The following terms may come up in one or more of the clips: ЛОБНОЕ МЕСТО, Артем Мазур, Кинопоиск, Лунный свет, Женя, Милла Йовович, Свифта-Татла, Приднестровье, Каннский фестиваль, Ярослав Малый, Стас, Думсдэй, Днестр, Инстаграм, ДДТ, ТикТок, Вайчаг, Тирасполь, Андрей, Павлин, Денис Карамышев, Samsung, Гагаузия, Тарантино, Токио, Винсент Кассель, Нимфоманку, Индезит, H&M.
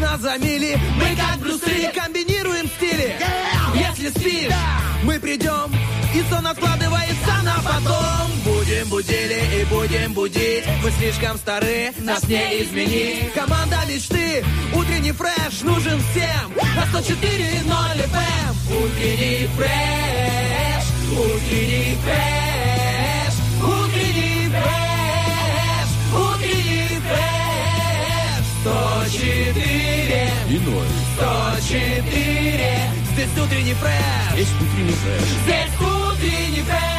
Нас замели, мы как Брюс Ли, комбинируем стили. Если спишь, мы придем, и сон откладывается на потом. Будем будили и будем будить, мы слишком стары, нас не изменить. Команда мечты, утренний фреш нужен всем на 104.0 FM. Утренний фреш, утренний фреш, утренний фреш, утренний фреш. 104 иной, 104. Здесь утренний фреш, здесь утренний фреш, здесь утренний фреш.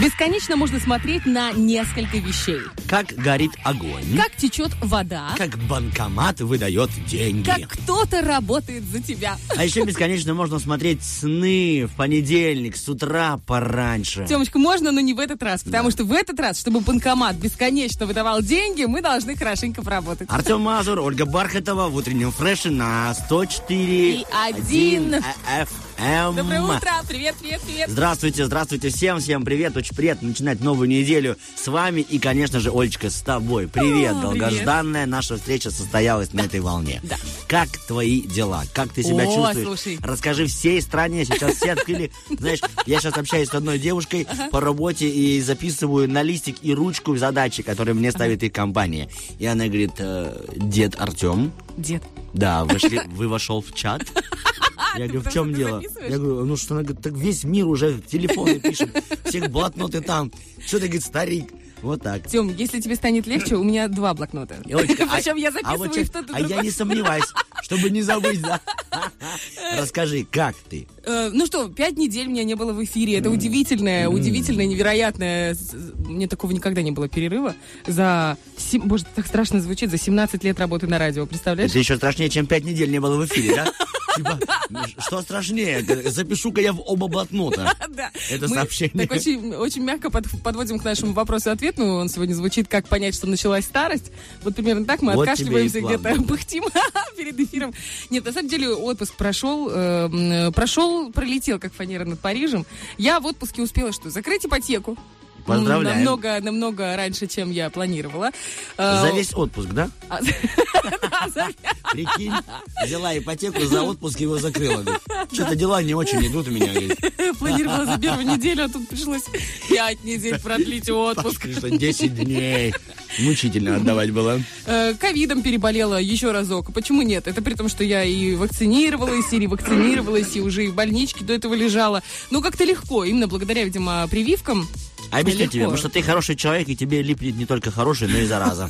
Бесконечно можно смотреть на несколько вещей. Как горит огонь. Как течет вода. Как банкомат выдает деньги. Как кто-то работает за тебя. А еще бесконечно можно смотреть сны в понедельник с утра пораньше. Тёмочка, можно, но не в этот раз. Потому что в этот раз, чтобы банкомат бесконечно выдавал деньги, мы должны хорошенько поработать. Артем Мазур, Ольга Бархатова в утреннем фреше на 104.1 FM. Доброе утро, привет, привет, привет. Здравствуйте, здравствуйте всем, всем привет. Очень приятно начинать новую неделю с вами и, конечно же, Олечка, с тобой. Привет, долгожданная наша встреча состоялась на этой волне. Да. Как твои дела? Как ты себя чувствуешь? Слушай. Расскажи всей стране. Сейчас все открыли. Знаешь, я сейчас общаюсь с одной девушкой по работе и записываю на листик и ручку задачи, которые мне ставит их компания. И она говорит: дед Артем. Дед. Да, вы вошел в чат. Я говорю, в чем дело? Я говорю, ну что, она говорит, так весь мир уже телефоны пишет, всех блокноты там. Что ты, говорит, старик? Вот так. Тём, если тебе станет легче, у меня два блокнота. Причем я записываю и что-то другое. А я не сомневаюсь, чтобы не забыть, да? Расскажи, как ты? Ну что, 5 недель меня не было в эфире. Это удивительное, удивительное, невероятное. Мне такого никогда не было перерыва. Боже, так страшно звучит. За 17 лет работы на радио, представляешь? Это еще страшнее, чем 5 недель не было в эфире, да? Что страшнее? Запишу-ка я в оба блокнота. Это сообщение. Так очень мягко подводим к нашему вопросу-ответу. Он сегодня звучит, как понять, что началась старость. Вот примерно так мы откашливаемся, где-то пыхтим перед эфиром. Нет, на самом деле отпуск прошел, пролетел, как фанера над Парижем. Я в отпуске успела что? Закрыть ипотеку. Поздравляем. Намного раньше, чем я планировала. За весь отпуск, да? Прикинь, взяла ипотеку, за отпуск его закрыла. Что-то дела не очень идут у меня. Планировала за первую неделю, а тут пришлось 5 недель продлить отпуск. 10 дней. Мучительно отдавать было. Ковидом переболела еще разок. Почему нет? Это при том, что я и вакцинировалась, и ревакцинировалась, и уже и в больничке до этого лежала. Но как-то легко, именно благодаря, видимо, прививкам. Объясню тебе, потому что ты хороший человек, и тебе липнет не только хороший, но и зараза.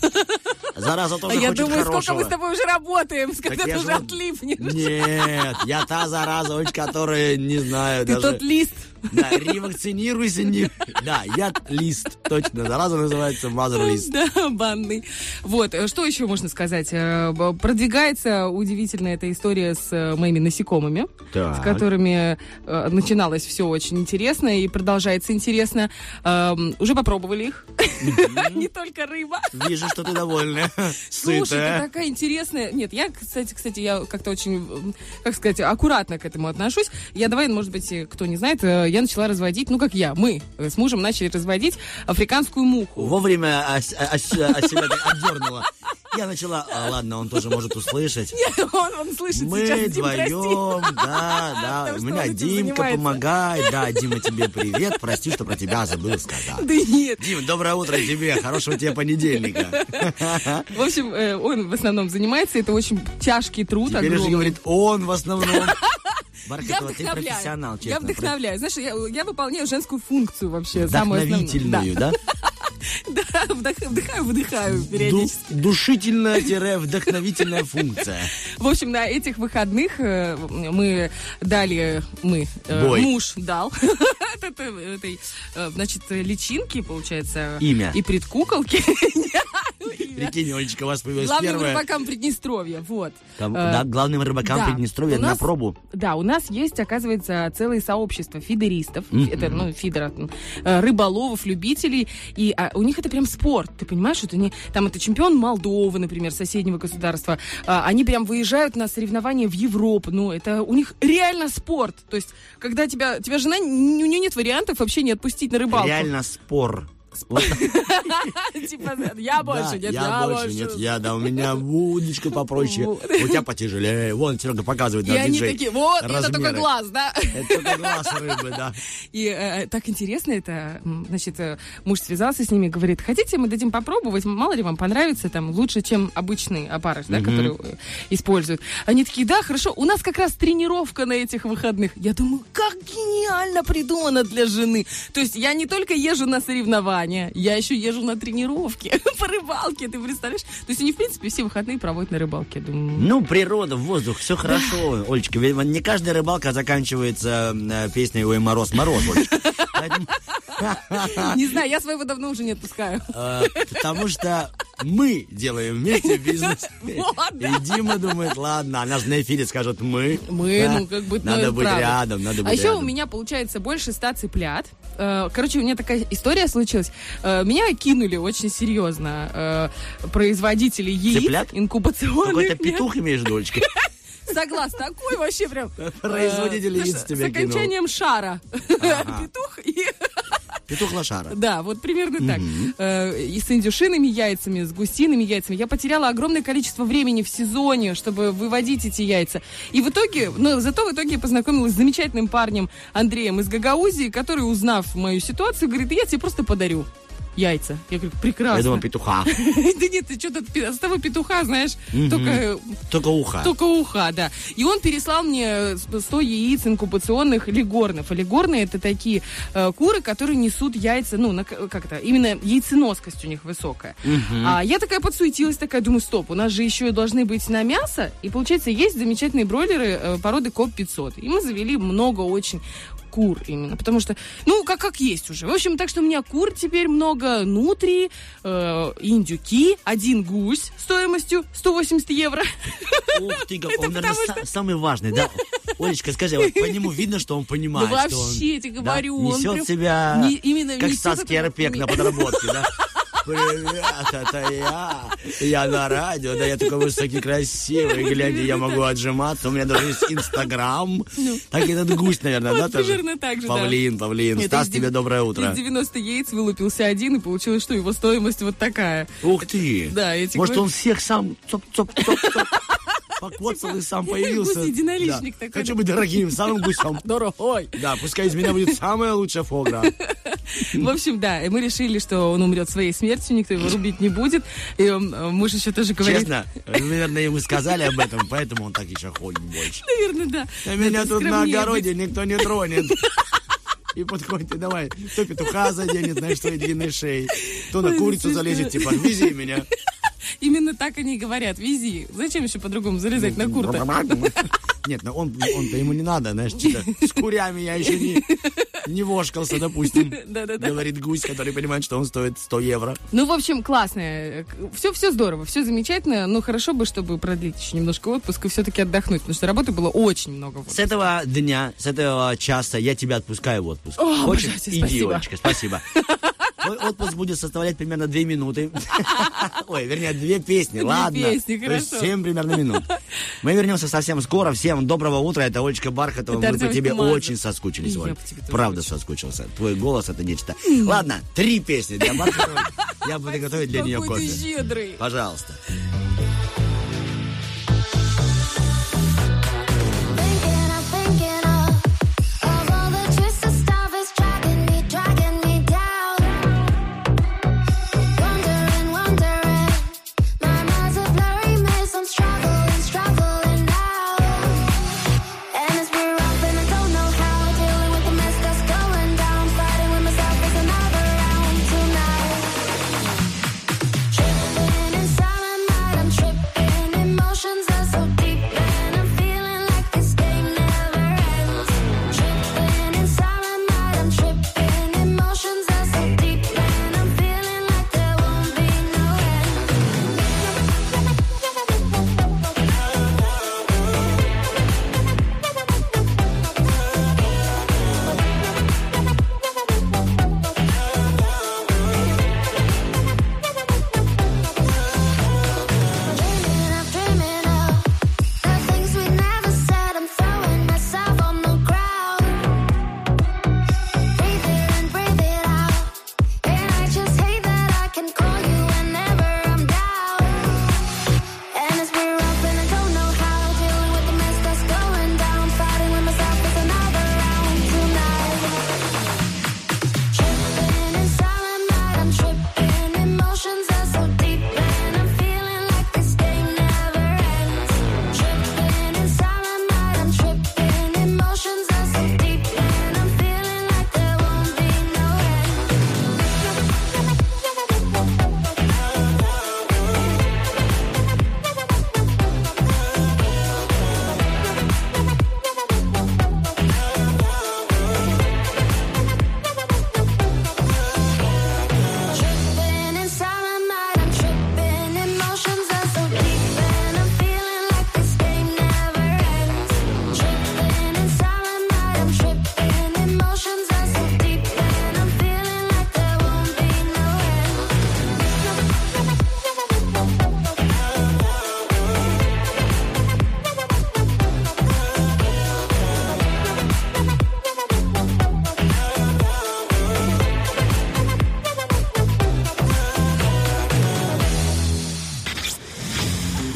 Зараза тоже хочет хорошего. Я думаю, сколько мы с тобой уже работаем, когда ты уже отлипнешь. Нет, я та зараза, которая, не знаю, даже... Ты тот лист. Да, ревакцинируйся. Не... Да, я лист, точно. Зараза называется мазер-лист. Да, банный. Вот, что еще можно сказать? Продвигается удивительно эта история с моими насекомыми, так, с которыми начиналось все очень интересно и продолжается интересно. Уже попробовали их. Не только рыба. Вижу, что ты довольна. Слушай, это такая интересная... Нет, я, кстати, я как-то очень, как сказать, аккуратно к этому отношусь. Я давай, может быть, кто не знает... Я начала разводить, ну как я, мы с мужем начали разводить африканскую муху. Вовремя себя отдернула. Я начала, ладно, он тоже может услышать. Нет, он слышит мы сейчас. Мы вдвоем, да. У меня Димка помогает. Да, Дима, тебе привет. Прости, что про тебя забыл сказать. Да нет. Дим, доброе утро тебе. Хорошего тебе понедельника. В общем, он в основном занимается. Это очень тяжкий труд. Теперь же говорит, он в основном... Бархатова, ты профессионал, честно. Я вдохновляю. Знаешь, я выполняю женскую функцию вообще. Вдохновительную, да? Да, вдыхаю периодически. Душительная-вдохновительная функция. В общем, на этих выходных муж дал этой, значит, личинки, получается. Имя. И предкуколки. Прикинь, Олечка, у вас появилась главным первая. Главным рыбакам Приднестровья, вот. Главным рыбакам Приднестровья на пробу. Да, у нас есть, оказывается, целое сообщество фидеристов, это, фидера, рыболовов, любителей, и у них это прям спорт, ты понимаешь, что там это чемпион Молдовы, например, соседнего государства, они прям выезжают на соревнования в Европу, ну, это у них реально спорт, то есть, когда тебя жена, у нее нет вариантов вообще не отпустить на рыбалку. Реально спор. Типа, я больше, нет, я больше. Нет, я, да, у меня удочка попроще, у тебя потяжелее. Вон, Серега показывает на диджей. И они такие, вот, это только глаз, да? Это только глаз рыбы, да. И так интересно это, значит, муж связался с ними, говорит, хотите, мы дадим попробовать, мало ли вам понравится, там, лучше, чем обычный опарыш, да, который используют. Они такие, да, хорошо, у нас как раз тренировка на этих выходных. Я думаю, как гениально придумано для жены. То есть я не только езжу на соревнования, я еще езжу на тренировки по рыбалке, ты представляешь? То есть они, в принципе, все выходные проводят на рыбалке, я думаю. Ну, природа, воздух, все хорошо, Олечка. Не каждая рыбалка заканчивается песней «Ой, мороз, мороз», Олечка. Не знаю, я своего давно уже не отпускаю. Потому что мы делаем вместе бизнес. И Дима думает, ладно, она же на эфире скажет «мы». Мы, ну как бы, надо быть рядом, надо быть рядом. А еще у меня, получается, больше 100 цыплят. Короче, у меня такая история случилась. Меня кинули очень серьезно производители яиц. Цыплят? Инкубационных. Какой-то петух имеешь, дочка? Согласна, такой вообще прям... Производитель яиц тебя кинул. С окончанием шара. Петух и... Петух лошара. Да, вот примерно так. И с индюшиными яйцами, с гусиными яйцами. Я потеряла огромное количество времени в сезоне, чтобы выводить эти яйца. И в итоге, но зато в итоге я познакомилась с замечательным парнем Андреем из Гагаузии, который, узнав мою ситуацию, говорит, я тебе просто подарю яйца. Я говорю, прекрасно. Я думал, петуха. Да нет, ты что-то с того петуха, знаешь, только уха. Только уха, да. И он переслал мне 100 яиц инкубационных легорнов. А легорны — это такие куры, которые несут яйца, ну, как-то, именно яйценоскость у них высокая. А я такая подсуетилась, такая, думаю, стоп, у нас же еще и должны быть на мясо, и, получается, есть замечательные бройлеры породы КОП-500. И мы завели много очень кур именно, потому что, ну, как есть уже. В общем, так что у меня кур теперь много, нутрии, индюки, один гусь стоимостью 180 евро. Ух ты, он, наверное, самый важный, да? Олечка, скажи, вот по нему видно, что он понимает, да, что вообще, я тебе говорю, да, несет он себя, именно как Саский Арпек на подработке, да? Привет, это я. Я на радио, да, я такой высокий, красивый. Гляньте, я могу отжиматься. У меня даже есть Инстаграм. Так этот гусь, наверное, да? Примерно так же, да. Павлин, Стас, тебе доброе утро. Из 90 яиц вылупился один, и получилось, что его стоимость вот такая. Ух ты! Да, эти. Может, он всех сам цоп-цоп-цоп-цоп покоцал и сам появился. Гусь-единоличник такой. Хочу быть дорогим, самым гусем. Дорогой. Да, пускай из меня будет самая лучшая фогра. В общем, да, мы решили, что он умрет своей смертью, никто его рубить не будет. И муж еще тоже говорит... Честно, наверное, ему сказали об этом, поэтому он так еще ходит больше. Наверное, да. А меня тут на огороде никто не тронет. И подходит, и давай, то петуха заденет, знаешь, своей длинной шеей, то на курицу залезет, типа, вези меня. Именно так они говорят, вези. Зачем еще по-другому залезать на кур-то? Нет, но он-то ему не надо, знаешь, с курями я еще не вошкался, допустим, говорит гусь, который понимает, что он стоит 100 евро. Ну, в общем, классно. Все здорово, все замечательно, но хорошо бы, чтобы продлить еще немножко отпуск и все-таки отдохнуть, потому что работы было очень много. С этого дня, с этого часа я тебя отпускаю в отпуск. Хочешь? Иди, Олечка, спасибо. Мой отпуск будет составлять примерно 2 минуты. Ой, вернее, 2 песни, ладно. 2 песни, хорошо. То есть 7 примерно минут. Мы вернемся совсем скоро. Всем доброго утра. Это Олечка Бархатова. Мы по тебе очень соскучились, Оль. Правда соскучился. Твой голос — это нечто. Ладно, 3 песни для Бархатовой. Я буду готовить для нее кофе. Какой ты щедрый. Пожалуйста.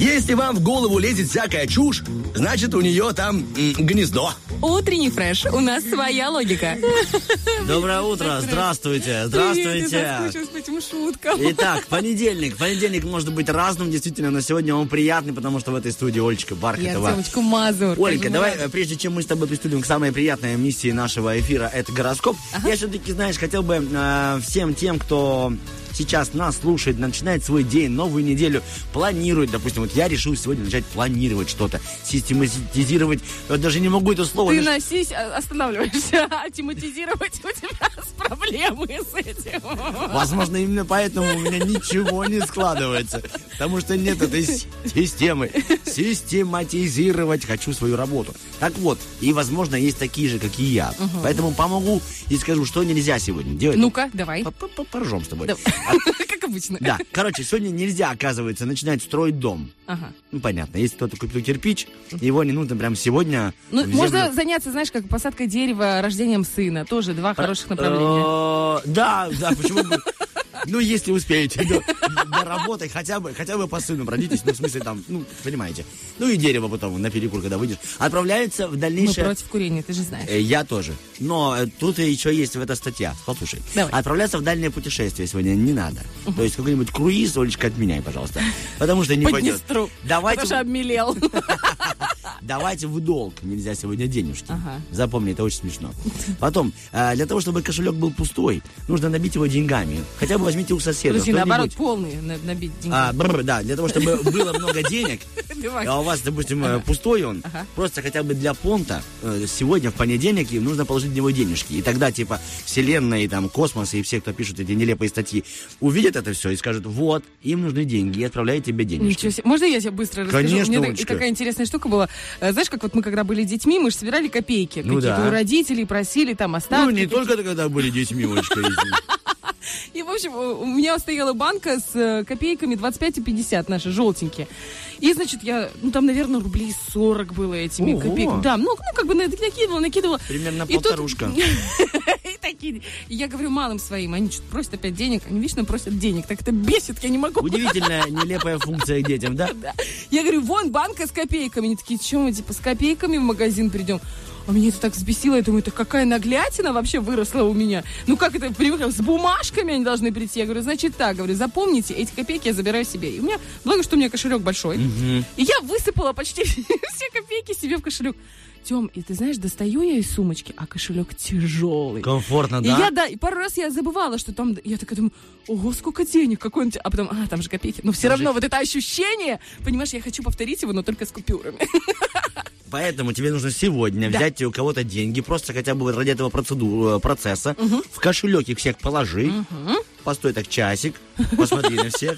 Если вам в голову лезет всякая чушь, значит, у нее там гнездо. Утренний фреш. У нас своя логика. Доброе утро. Здравствуйте. Здравствуйте. Привет, с этим шуткам. Итак, понедельник. Понедельник может быть разным, действительно, но сегодня он приятный, потому что в этой студии Олечка Бархатова. Я Артемочка Мазур. Ольга, давай, прежде чем мы с тобой приступим к самой приятной миссии нашего эфира, это гороскоп. Ага. Я все-таки, знаешь, хотел бы всем тем, кто сейчас нас слушает, начинает свой день, новую неделю, планирует, допустим, вот я решил сегодня начать планировать что-то, систематизировать, я даже не могу это слово... Ты носись, останавливаешься, а тематизировать у тебя проблемы с этим. Возможно, именно поэтому у меня ничего не складывается, потому что нет этой системы. Систематизировать хочу свою работу. Так вот, и, возможно, есть такие же, как и я. Угу. Поэтому помогу и скажу, что нельзя сегодня делать. Ну-ка, давай. Поржем с тобой. Как обычно. Да, короче, сегодня нельзя, оказывается, начинать строить дом. Ага. Ну, понятно, если кто-то купил кирпич, его не нужно прям сегодня... Ну, можно заняться, знаешь, как посадкой дерева, рождением сына. Тоже два хороших направления. Да, да, почему бы... Ну, если успеете доработать, хотя бы по сыну родитесь, ну, в смысле, там, ну, понимаете. Ну, и дерево потом на перекур, когда выйдешь. Отправляется в дальнейшее... Мы против курения, ты же знаешь. Я тоже. Но тут еще есть в эта статья. Послушай. Давай. Отправляться в дальнее путешествие сегодня не надо. Угу. То есть какой-нибудь круиз, Олечка, отменяй, пожалуйста. Потому что не пойдет. По Днестру. Потому что обмелел. Давайте в долг нельзя сегодня денежки. Ага. Запомни, это очень смешно. Потом, для того, чтобы кошелек был пустой, нужно набить его деньгами. Хотя бы возьмите у соседа. Подожди, наоборот, полный набить деньгами. Да, для того, чтобы было много денег, а у вас, допустим, пустой он, просто хотя бы для понта сегодня, в понедельник, им нужно положить в него денежки. И тогда, типа, вселенная, и там, космос, и все, кто пишут эти нелепые статьи, увидят это все и скажут, вот, им нужны деньги, и отправляют тебе денежки. Можно я тебе быстро расскажу? Конечно, Олечка. У меня такая интересная штука была. Знаешь, как вот мы когда были детьми, мы же собирали копейки. Ну, какие-то да. У родителей просили там остатки. Ну, не только когда были детьми, Олечка. И, в общем, у меня стояла банка с копейками 25 и 50, наши желтенькие. И, значит, я, ну, там, наверное, рублей 40 было этими копейками. Да, ну, как бы накидывала. Примерно полторушка. И такие. Я говорю малым своим, они что-то просят опять денег, они вечно просят денег. Так это бесит, я не могу. Удивительная, нелепая функция к детям, да? Да. Я говорю, вон банка с копейками. Они такие, что мы, типа, с копейками в магазин придем? А меня это так взбесило, я думаю, это какая наглядина вообще выросла у меня. Ну как это, с бумажками они должны прийти. Я говорю, значит так, говорю, запомните, эти копейки я забираю себе. И у меня, благо, что у меня кошелек большой. Угу. И я высыпала почти все копейки себе в кошелек. Тем, и ты знаешь, достаю я из сумочки, а кошелек тяжелый. Комфортно, да? И пару раз я забывала, что там, я такая думаю, ого, сколько денег, какой он... А потом, там же копейки. Но все равно вот это ощущение, понимаешь, я хочу повторить его, но только с купюрами. Поэтому тебе нужно сегодня взять у кого-то деньги, просто хотя бы ради этого процесса, в кошелек их всех положи, постой так часик, посмотри на всех.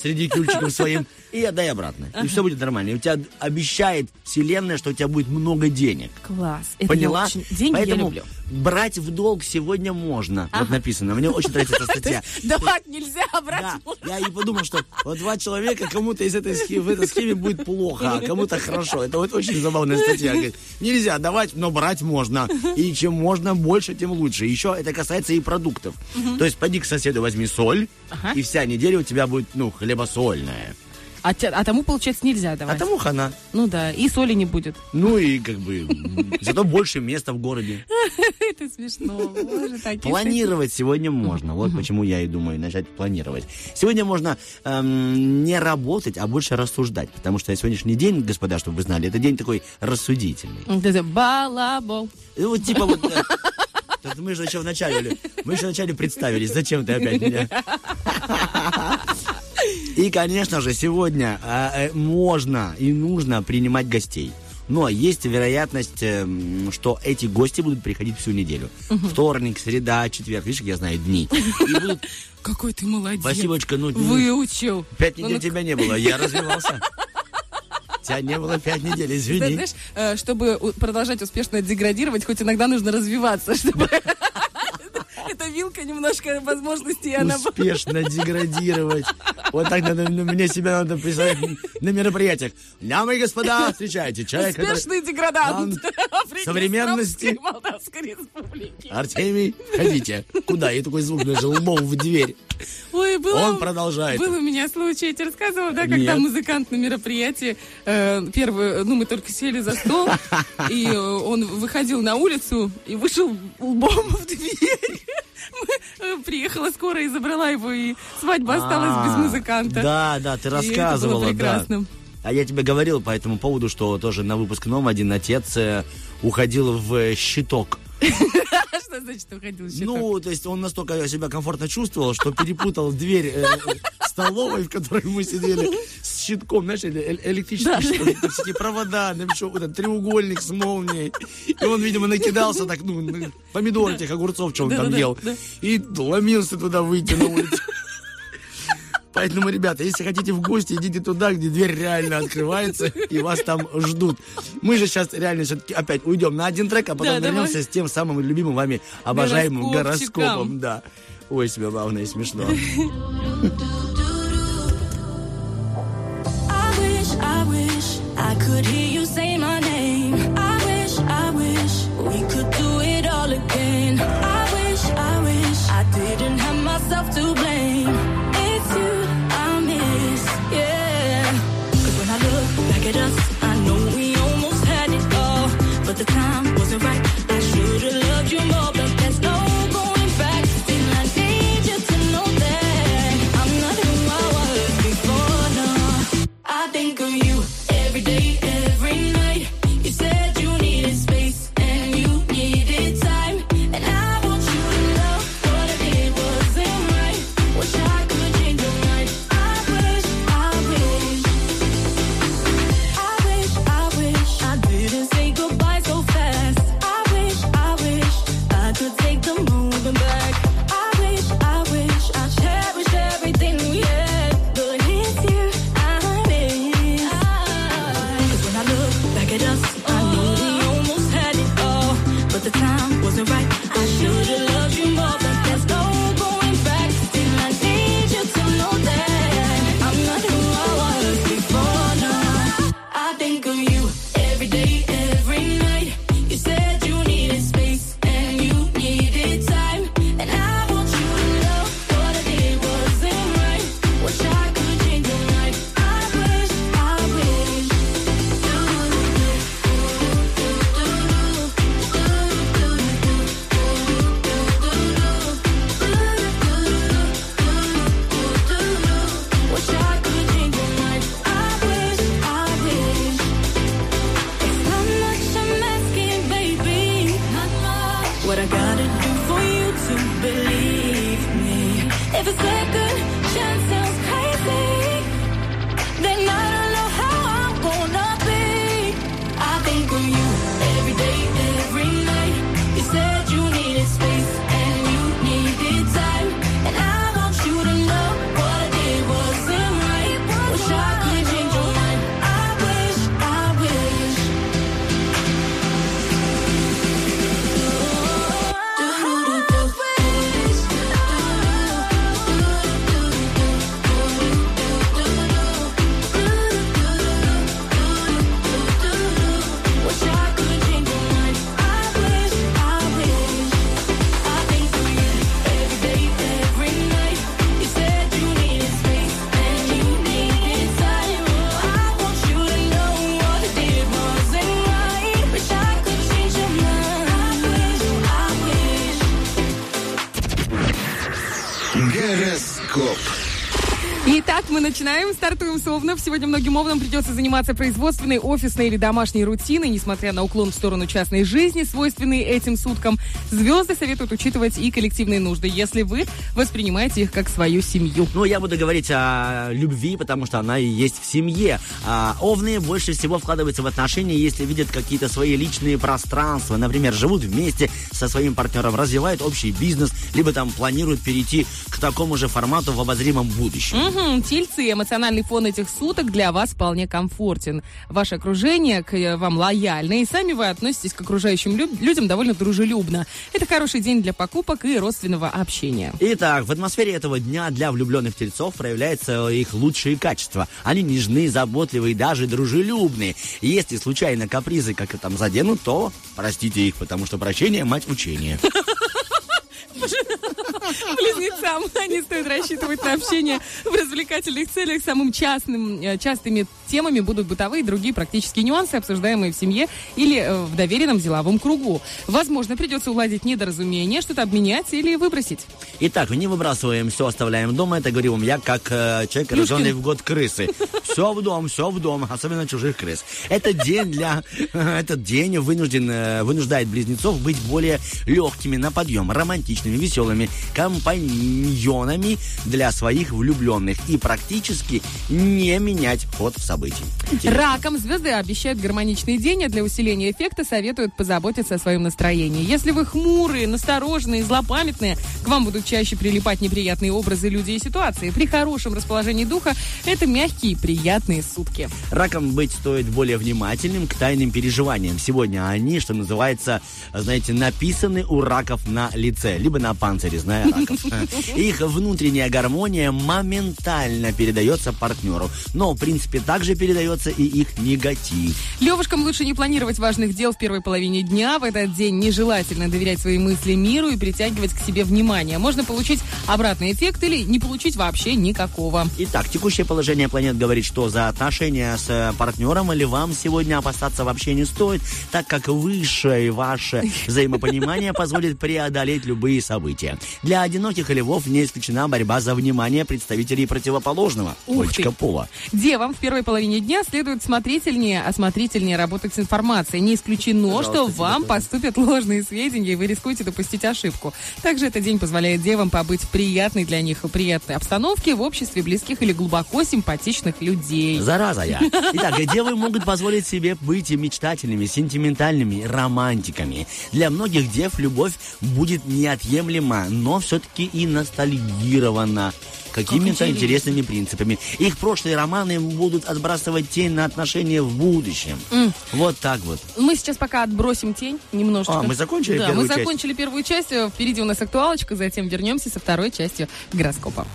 Среди кюльчиков своим. И отдай обратно. И все будет нормально. И у тебя обещает вселенная, что у тебя будет много денег. Класс. Поняла? Деньги поэтому я люблю. Брать в долг сегодня можно. Вот написано. Мне очень нравится эта статья. Давать нельзя, брать можно. Я и подумал, что вот два человека, кому-то из этой схемы будет плохо, а кому-то хорошо. Это вот очень забавная статья. Нельзя давать, но брать можно. И чем можно больше, тем лучше. Еще это касается и продуктов. То есть пойди к соседу, возьми соль, и вся неделя у тебя будет хлебосольная. А тому, получается, нельзя давать. А тому хана. Ну да, и соли не будет. Ну и как бы, зато больше места в городе. Это смешно. Планировать сегодня можно. Вот почему я и думаю начать планировать. Сегодня можно не работать, а больше рассуждать. Потому что сегодняшний день, господа, чтобы вы знали, это день такой рассудительный. Это балабол. Ну, типа вот... Мы же еще вначале представились. Зачем ты опять меня? И, конечно же, сегодня можно и нужно принимать гостей. Но есть вероятность, что эти гости будут приходить всю неделю. Угу. Вторник, среда, четверг. Видишь, я знаю дни. И будут... Какой ты молодец. Спасибочка, ну... Выучил. 5 недель тебя не было, я развивался. Тебя не было 5 недель, извини. Да, знаешь, чтобы продолжать успешно деградировать, хоть иногда нужно развиваться, чтобы... Это вилка немножко возможностей. Успешно деградировать. Вот так надо, мне себя надо представить на мероприятиях. Дамы и господа, встречайте. Человек, успешный деградант современности Молдавской Республики. Артемий, ходите. Куда? И такой звук даже лбом в дверь. Ой, было, он продолжает. Был у меня случай, я тебе рассказывала, да, когда музыкант на мероприятии первый, ну, мы только сели за стол, и он выходил на улицу и вышел лбом в дверь. Приехала скорая и забрала его, и свадьба осталась без музыканта. Да, да, ты рассказывала, да. А я тебе говорил по этому поводу, что тоже на выпускном один отец уходил в щиток. Что значит уходил в щиток? Ну, то есть он настолько себя комфортно чувствовал, что перепутал дверь столовой, в которой мы сидели, с щитком, знаешь, электрические провода, треугольник с молнией. И он, видимо, накидался так, ну, помидор этих огурцов, что он там ел, и ломился туда выйти на улицу. Поэтому, ребята, если хотите в гости, идите туда, где дверь реально открывается, и вас там ждут. Мы же сейчас реально все-таки опять уйдем на один трек, а потом вернемся с тем самым любимым вами обожаемым гороскопом. Да. Ой, себе главное и смешно. I know we almost had it all, but the time wasn't right. I should've loved you more, but there's no going back. Still, I need you to know that I'm not who I was before, no. I think of you every day, every night. You said you needed space and you needed time, and I want you to know what I did wasn't right. Wish I could change your mind. Начинаем, стартуем с овнов. Сегодня многим овнам придется заниматься производственной, офисной или домашней рутиной, несмотря на уклон в сторону частной жизни, свойственный этим суткам. Звезды советуют учитывать и коллективные нужды, если вы воспринимаете их как свою семью. Ну, я буду говорить о любви, потому что она и есть в семье. Овны больше всего вкладываются в отношения, если видят какие-то свои личные пространства. Например, живут вместе со своим партнером, развивают общий бизнес, либо там планируют перейти к к такому же формату в обозримом будущем. Тельцы, эмоциональный фон этих суток для вас вполне комфортен. Ваше окружение к вам лояльно, и сами вы относитесь к окружающим людям довольно дружелюбно. Это хороший день для покупок и родственного общения. Итак, в атмосфере этого дня для влюбленных тельцов проявляются их лучшие качества. Они нежны, заботливы и даже дружелюбны. Если случайно капризы как-то там заденут, то простите их, потому что прощение – мать учения. Близнецам не стоит рассчитывать на общение в развлекательных целях. Самым частыми темами будут бытовые и другие практические нюансы, обсуждаемые в семье или в доверенном деловом кругу. Возможно, придется уладить недоразумение, что-то обменять или выбросить. Итак, не выбрасываем, все оставляем дома. Это говорю вам я, как человек, рожденный в год крысы. Все в дом, особенно чужих крыс. Этот день вынуждает близнецов быть более легкими на подъем, романтичными, веселыми, компаньонами для своих влюбленных и практически не менять ход событий. Интересно. Ракам звезды обещают гармоничный день, а для усиления эффекта советуют позаботиться о своем настроении. Если вы хмурые, настороженные, злопамятные, к вам будут чаще прилипать неприятные образы, люди и ситуации. При хорошем расположении духа это мягкие, приятные сутки. Ракам быть стоит более внимательным к тайным переживаниям. Сегодня они, что называется, знаете, написаны у раков на лице, либо на панцире, зная раков. Их внутренняя гармония моментально передается партнеру, но, в принципе, также передается и их негатив. Левушкам лучше не планировать важных дел в первой половине дня. В этот день нежелательно доверять свои мысли миру и притягивать к себе внимание. Можно получить обратный эффект или не получить вообще никакого. Итак, текущее положение планет говорит, что за отношения с партнером или вам сегодня опасаться вообще не стоит, так как высшее ваше взаимопонимание позволит преодолеть любые события. Для одиноких львов не исключена борьба за внимание представителей противоположного. Точка пола. Девам в первой половине дня следует смотрительнее, осмотрительнее работать с информацией. Не исключено, что вам поступят ложные сведения, и вы рискуете допустить ошибку. Также этот день позволяет девам побыть в приятной для них и приятной обстановке в обществе близких или глубоко симпатичных людей. Зараза я. Итак, девы могут позволить себе быть мечтательными, сентиментальными, романтиками. Для многих дев любовь будет неотъемлема, но все-таки и ностальгирована какими-то интересными принципами. Их прошлые романы будут отбрасывать тень на отношения в будущем. Вот так вот. Мы сейчас пока отбросим тень немножечко. Мы закончили первую часть? Да, мы закончили первую часть. Впереди у нас актуалочка, затем вернемся со второй частью гороскопа.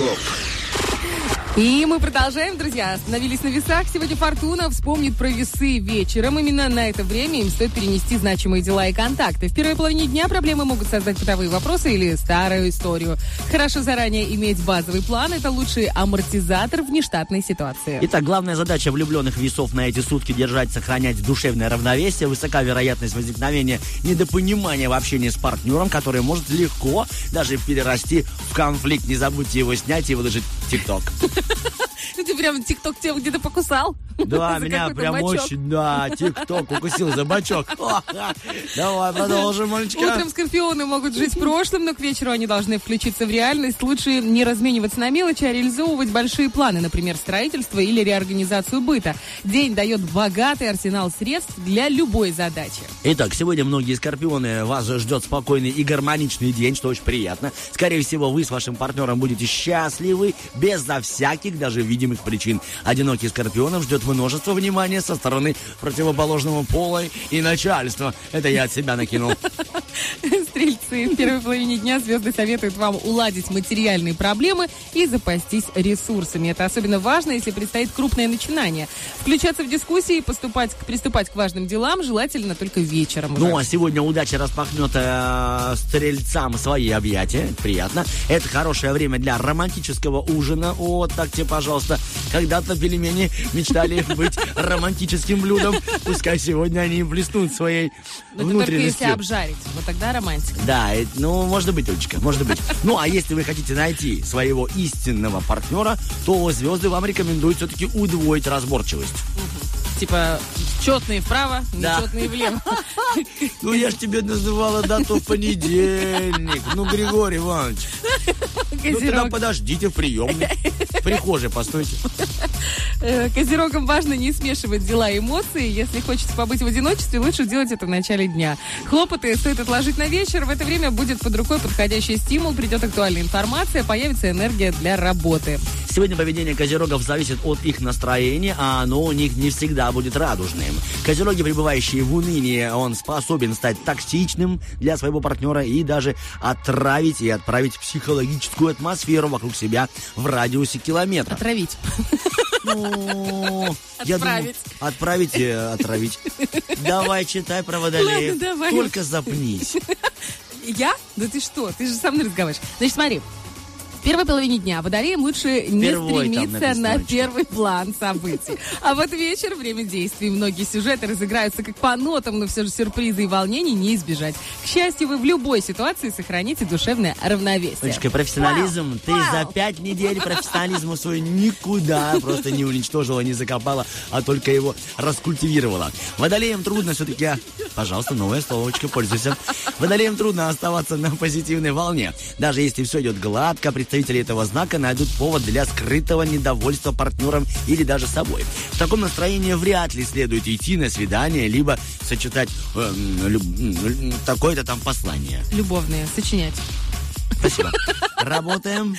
КОП. И мы продолжаем, друзья. Остановились на весах. Сегодня «Фортуна» вспомнит про весы вечером. Именно на это время им стоит перенести значимые дела и контакты. В первой половине дня проблемы могут создать бытовые вопросы или старую историю. Хорошо заранее иметь базовый план. Это лучший амортизатор внештатной ситуации. Итак, главная задача влюбленных весов на эти сутки — держать, сохранять душевное равновесие. Высока вероятность возникновения недопонимания в общении с партнером, которое может легко даже перерасти в конфликт. Не забудьте его снять и выложить в ТикТок. Ты прям тикток тебя где-то покусал? Да, меня прям бачок. Очень, да, тикток укусил за бачок. Давай продолжим, мальчика. Утром скорпионы могут жить в прошлом, но к вечеру они должны включиться в реальность. Лучше не размениваться на мелочи, а реализовывать большие планы, например, строительство или реорганизацию быта. День дает богатый арсенал средств для любой задачи. Итак, сегодня многие скорпионы, вас ждет спокойный и гармоничный день, что очень приятно. Скорее всего, вы с вашим партнером будете счастливы, безо всяких даже видимых причин. Одиноких скорпионов ждет множество внимания со стороны противоположного пола и начальства. Это я от себя накинул. Стрельцы, в первой половине дня звезды советуют вам уладить материальные проблемы и запастись ресурсами. Это особенно важно, если предстоит крупное начинание. Включаться в дискуссии и приступать к важным делам желательно только вечером. Ну, а сегодня удача распахнет стрельцам свои объятия. Приятно. Это хорошее время для романтического ужина. Вот так тебе, пожалуйста. Когда-то пельмени мечтали быть романтическим блюдом. Пускай сегодня они блеснут своей внутренностью. Только если обжарить. Вот тогда романтика. Да, ну, может быть, Олечка, может быть. Ну, а если вы хотите найти своего истинного партнера, то звезды вам рекомендуют все-таки удвоить разборчивость. Типа четные вправо, нечетные влево. Ну, я ж тебе называла дату в понедельник. Ну, Григорий Иванович. Ну, тогда подождите в приемной. В прихожей постойте. Козерогам важно не смешивать дела и эмоции. Если хочется побыть в одиночестве, лучше делать это в начале дня. Хлопоты стоит отложить на вечер. В это время будет под рукой подходящий стимул, придет актуальная информация, появится энергия для работы. Сегодня поведение козерогов зависит от их настроения, а оно у них не всегда будет радужным. Козероги, пребывающие в унынии, он способен стать токсичным для своего партнера и даже отравить и отправить психологическую атмосферу вокруг себя в радиусе километра. Отравить. Ну, отправить и отравить. Давай, читай про водолеев. Ладно, давай. Только запнись. Я? Да ты что? Ты же со мной разговариваешь. Значит, смотри. В первой половине дня водолеям лучше не стремиться на первый план событий. А вот вечер — время действий. Многие сюжеты разыграются как по нотам, но все же сюрпризы и волнений не избежать. К счастью, вы в любой ситуации сохраните душевное равновесие. Точка, профессионализм. Ты за 5 недель профессионализма свой никуда просто не уничтожила, не закопала, а только его раскультивировала. Водолеям трудно все-таки... Пожалуйста, новое словочко, пользуйся. Водолеям трудно оставаться на позитивной волне. Даже если все идет гладко, представители этого знака найдут повод для скрытого недовольства партнером или даже собой. В таком настроении вряд ли следует идти на свидание, либо сочетать такое-то там послание. Любовные, сочинять. Спасибо. Работаем.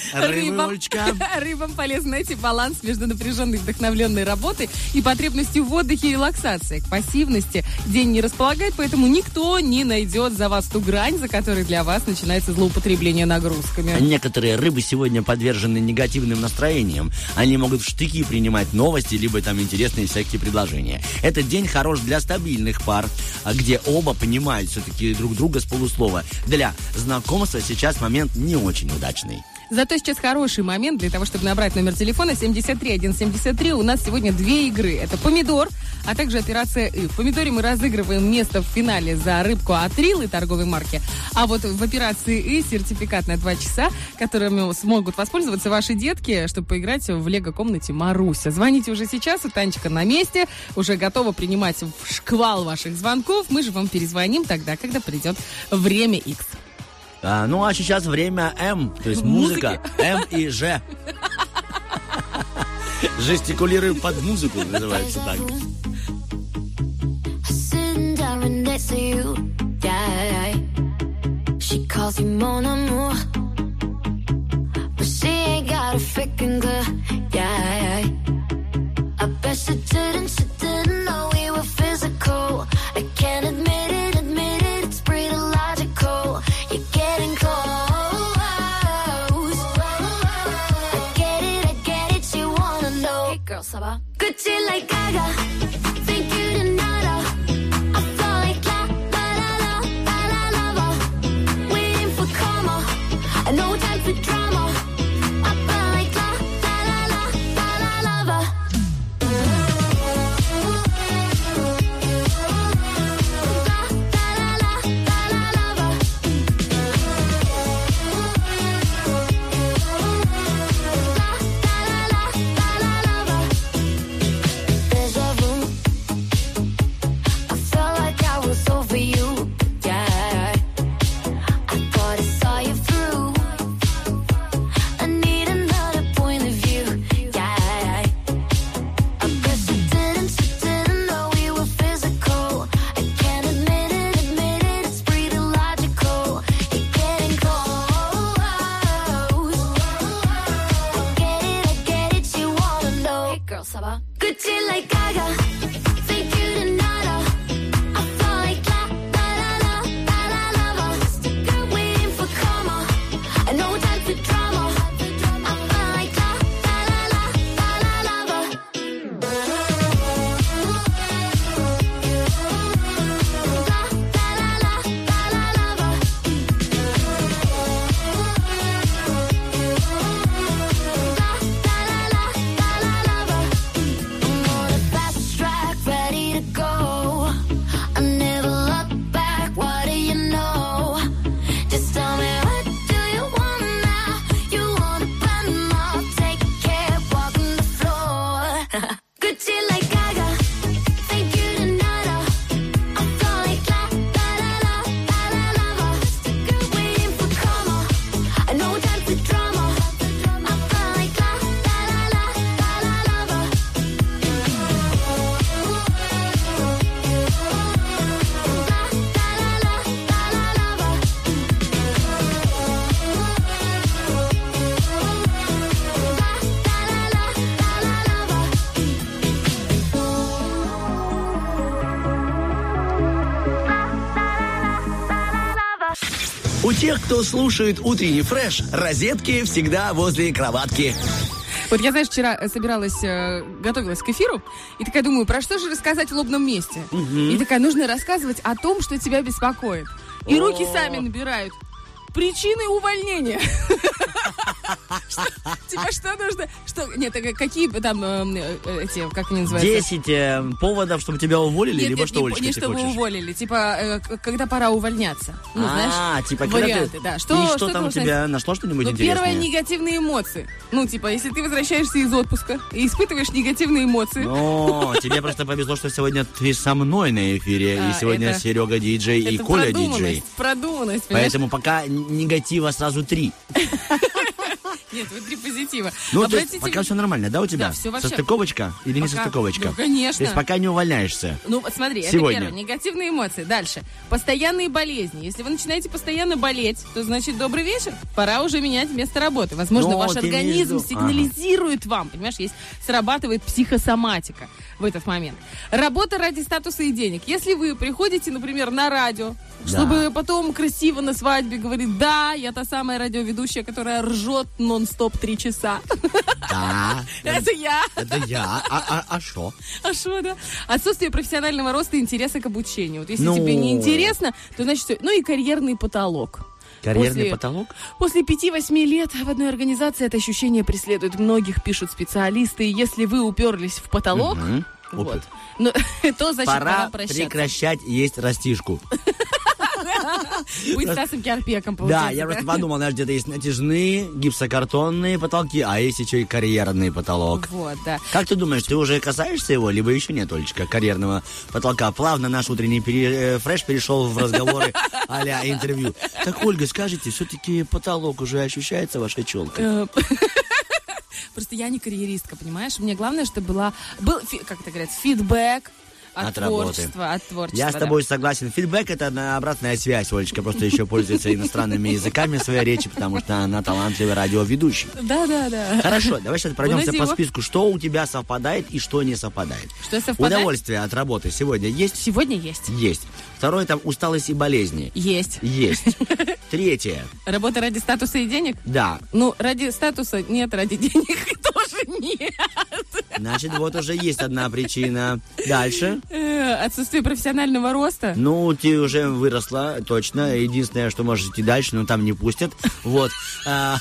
Рыбам полезно найти баланс между напряженной вдохновленной работой и потребностью в отдыхе и релаксации. К пассивности день не располагает, поэтому никто не найдет за вас ту грань, за которой для вас начинается злоупотребление нагрузками. Некоторые рыбы сегодня подвержены негативным настроениям. Они могут в штыки принимать новости, либо там интересные всякие предложения. Этот день хорош для стабильных пар, где оба понимают все-таки друг друга с полуслова. Для знакомства сейчас момент не очень удачный. Зато сейчас хороший момент для того, чтобы набрать номер телефона 73173. У нас сегодня 2 игры. Это «ПОМИДОР», а также «ОПЕРАЦИЯ Ы». В «ПОМИДОРе» мы разыгрываем место в финале за рыбку от Рилы торговой марки. А вот в «ОПЕРАЦИИ Ы» сертификат на 2 часа, которым смогут воспользоваться ваши детки, чтобы поиграть в лего-комнате Маруся. Звоните уже сейчас, у Танечка на месте. Уже готова принимать шквал ваших звонков. Мы же вам перезвоним тогда, когда придет время X. Ну, а сейчас время М, то есть музыка. М и Ж. Жестикулирую под музыку, называется так. Getting close. Тех, кто слушает утренний фреш, розетки всегда возле кроватки. Вот я, знаешь, вчера готовилась к эфиру, и такая думаю, про что же рассказать в лобном месте? И такая, нужно рассказывать о том, что тебя беспокоит. И руки сами набирают. Причины увольнения. Тебе что нужно? Нет, какие там эти, как они называются? 10 поводов, чтобы тебя уволили, либо что, Олечка, не чтобы уволили, типа, когда пора увольняться. Ну, знаешь, варианты, да. И что там тебя нашло, что-нибудь интересное? Первое, негативные эмоции. Ну, типа, если ты возвращаешься из отпуска и испытываешь негативные эмоции. О, тебе просто повезло, что сегодня ты со мной на эфире, и сегодня Серега диджей и Коля диджей. Это продуманность, поэтому пока негатива сразу 3. Нет, вот 3 позитива. Ну, пока все нормально, да, у тебя? Да, все вообще. Состыковочка или пока... не состыковочка? Ну, конечно. То есть пока не увольняешься. Ну, смотри, сегодня. Это первое. Негативные эмоции. Дальше. Постоянные болезни. Если вы начинаете постоянно болеть, то, значит, добрый вечер. Пора уже менять место работы. Возможно, ваш организм сигнализирует вам. Понимаешь, есть, срабатывает психосоматика в этот момент. Работа ради статуса и денег. Если вы приходите, например, на радио, чтобы потом красиво на свадьбе говорить, да, я та самая радиоведущая, которая ржет нон-стоп 3 часа. Да. Это я. Это я. А шо? А шо, да. Отсутствие профессионального роста и интереса к обучению. Вот если тебе не интересно, то значит... Ну и карьерный потолок. Карьерный потолок? После 5-8 лет в одной организации это ощущение преследует многих, пишут специалисты. И если вы уперлись в потолок, вот, ну, то значит пора прощаться. Прекращать есть растишку. Быть Стасом Киарпеком, получается. Да, я просто подумал, знаешь, где-то есть натяжные, гипсокартонные потолки, а есть еще и карьерный потолок. Вот, да. Как ты думаешь, ты уже касаешься его, либо еще нет, Олечка, карьерного потолка? Плавно наш утренний фреш перешел в разговоры а-ля интервью. Так, Ольга, скажите, все-таки потолок уже ощущается вашей челкой? Просто я не карьеристка, понимаешь? Мне главное, чтобы был, как это говорят, фидбэк. От творчества. Я с тобой согласен. Фидбэк — это обратная связь. Олечка просто еще пользуется иностранными языками в своей речи, потому что она талантливая радиоведущая. Да. Хорошо, давай сейчас пройдемся по списку. Что у тебя совпадает и что не совпадает? Что совпадает? Удовольствие от работы сегодня есть? Сегодня есть. Есть. Второе, там усталость и болезни. Есть. Третье. Работа ради статуса и денег? Да. Ну, ради статуса нет, ради денег тоже Нет. Значит, вот уже есть одна причина. Дальше. Отсутствие профессионального роста. Ну, ты уже выросла, точно. Единственное, что можешь идти дальше, но там не пустят. Вот. Да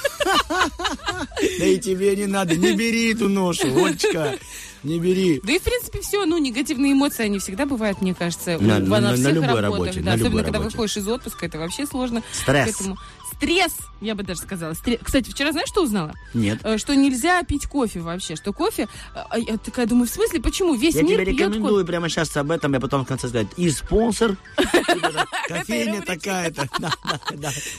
и тебе не надо. Не бери эту ношу, Олечка. Не бери. Да и, в принципе, все. Ну, негативные эмоции, они всегда бывают, мне кажется, на всех любой работе. Да, на особенно, любой когда работе. Выходишь из отпуска, это вообще сложно. Стресс. Поэтому... Стресс, я бы даже сказала. Кстати, вчера знаешь, что узнала? Нет. Что нельзя пить кофе вообще. Что кофе... Я такая думаю, в смысле, почему? Весь мир пьет кофе. Я тебе рекомендую прямо сейчас об этом, я потом в конце сказать. И спонсор. Кофейня такая-то.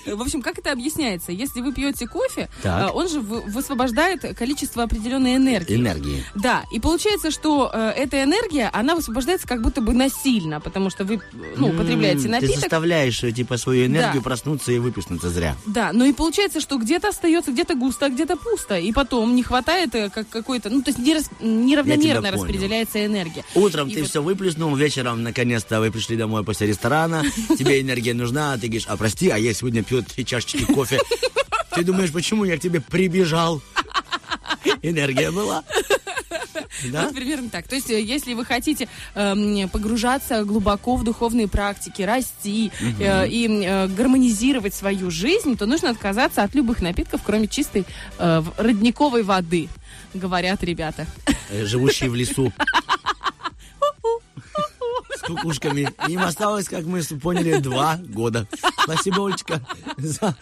В общем, как это объясняется? Если вы пьете кофе, он же высвобождает количество определенной энергии. Энергии. Да, и получается, что эта энергия, она высвобождается как будто бы насильно, потому что вы, ну, употребляете напиток. Ты заставляешь, типа, свою энергию проснуться и выписнуться зря. Да, ну и получается, что где-то остается, где-то густо, а где-то пусто, и потом не хватает как какой-то, ну, то есть неравномерно распределяется энергия. Утром и ты вот... все выплеснул, вечером, наконец-то, вы пришли домой после ресторана, тебе энергия нужна, а ты говоришь, а прости, а я сегодня пью 3 чашечки кофе. Ты думаешь, почему я к тебе прибежал? Энергия была. Да? Вот примерно так. То есть, если вы хотите погружаться глубоко в духовные практики, расти и гармонизировать свою жизнь, то нужно отказаться от любых напитков, кроме чистой родниковой воды, говорят ребята. Живущие в лесу. С кукушками. Им осталось, как мы поняли, 2 года. Спасибо, Олечка, за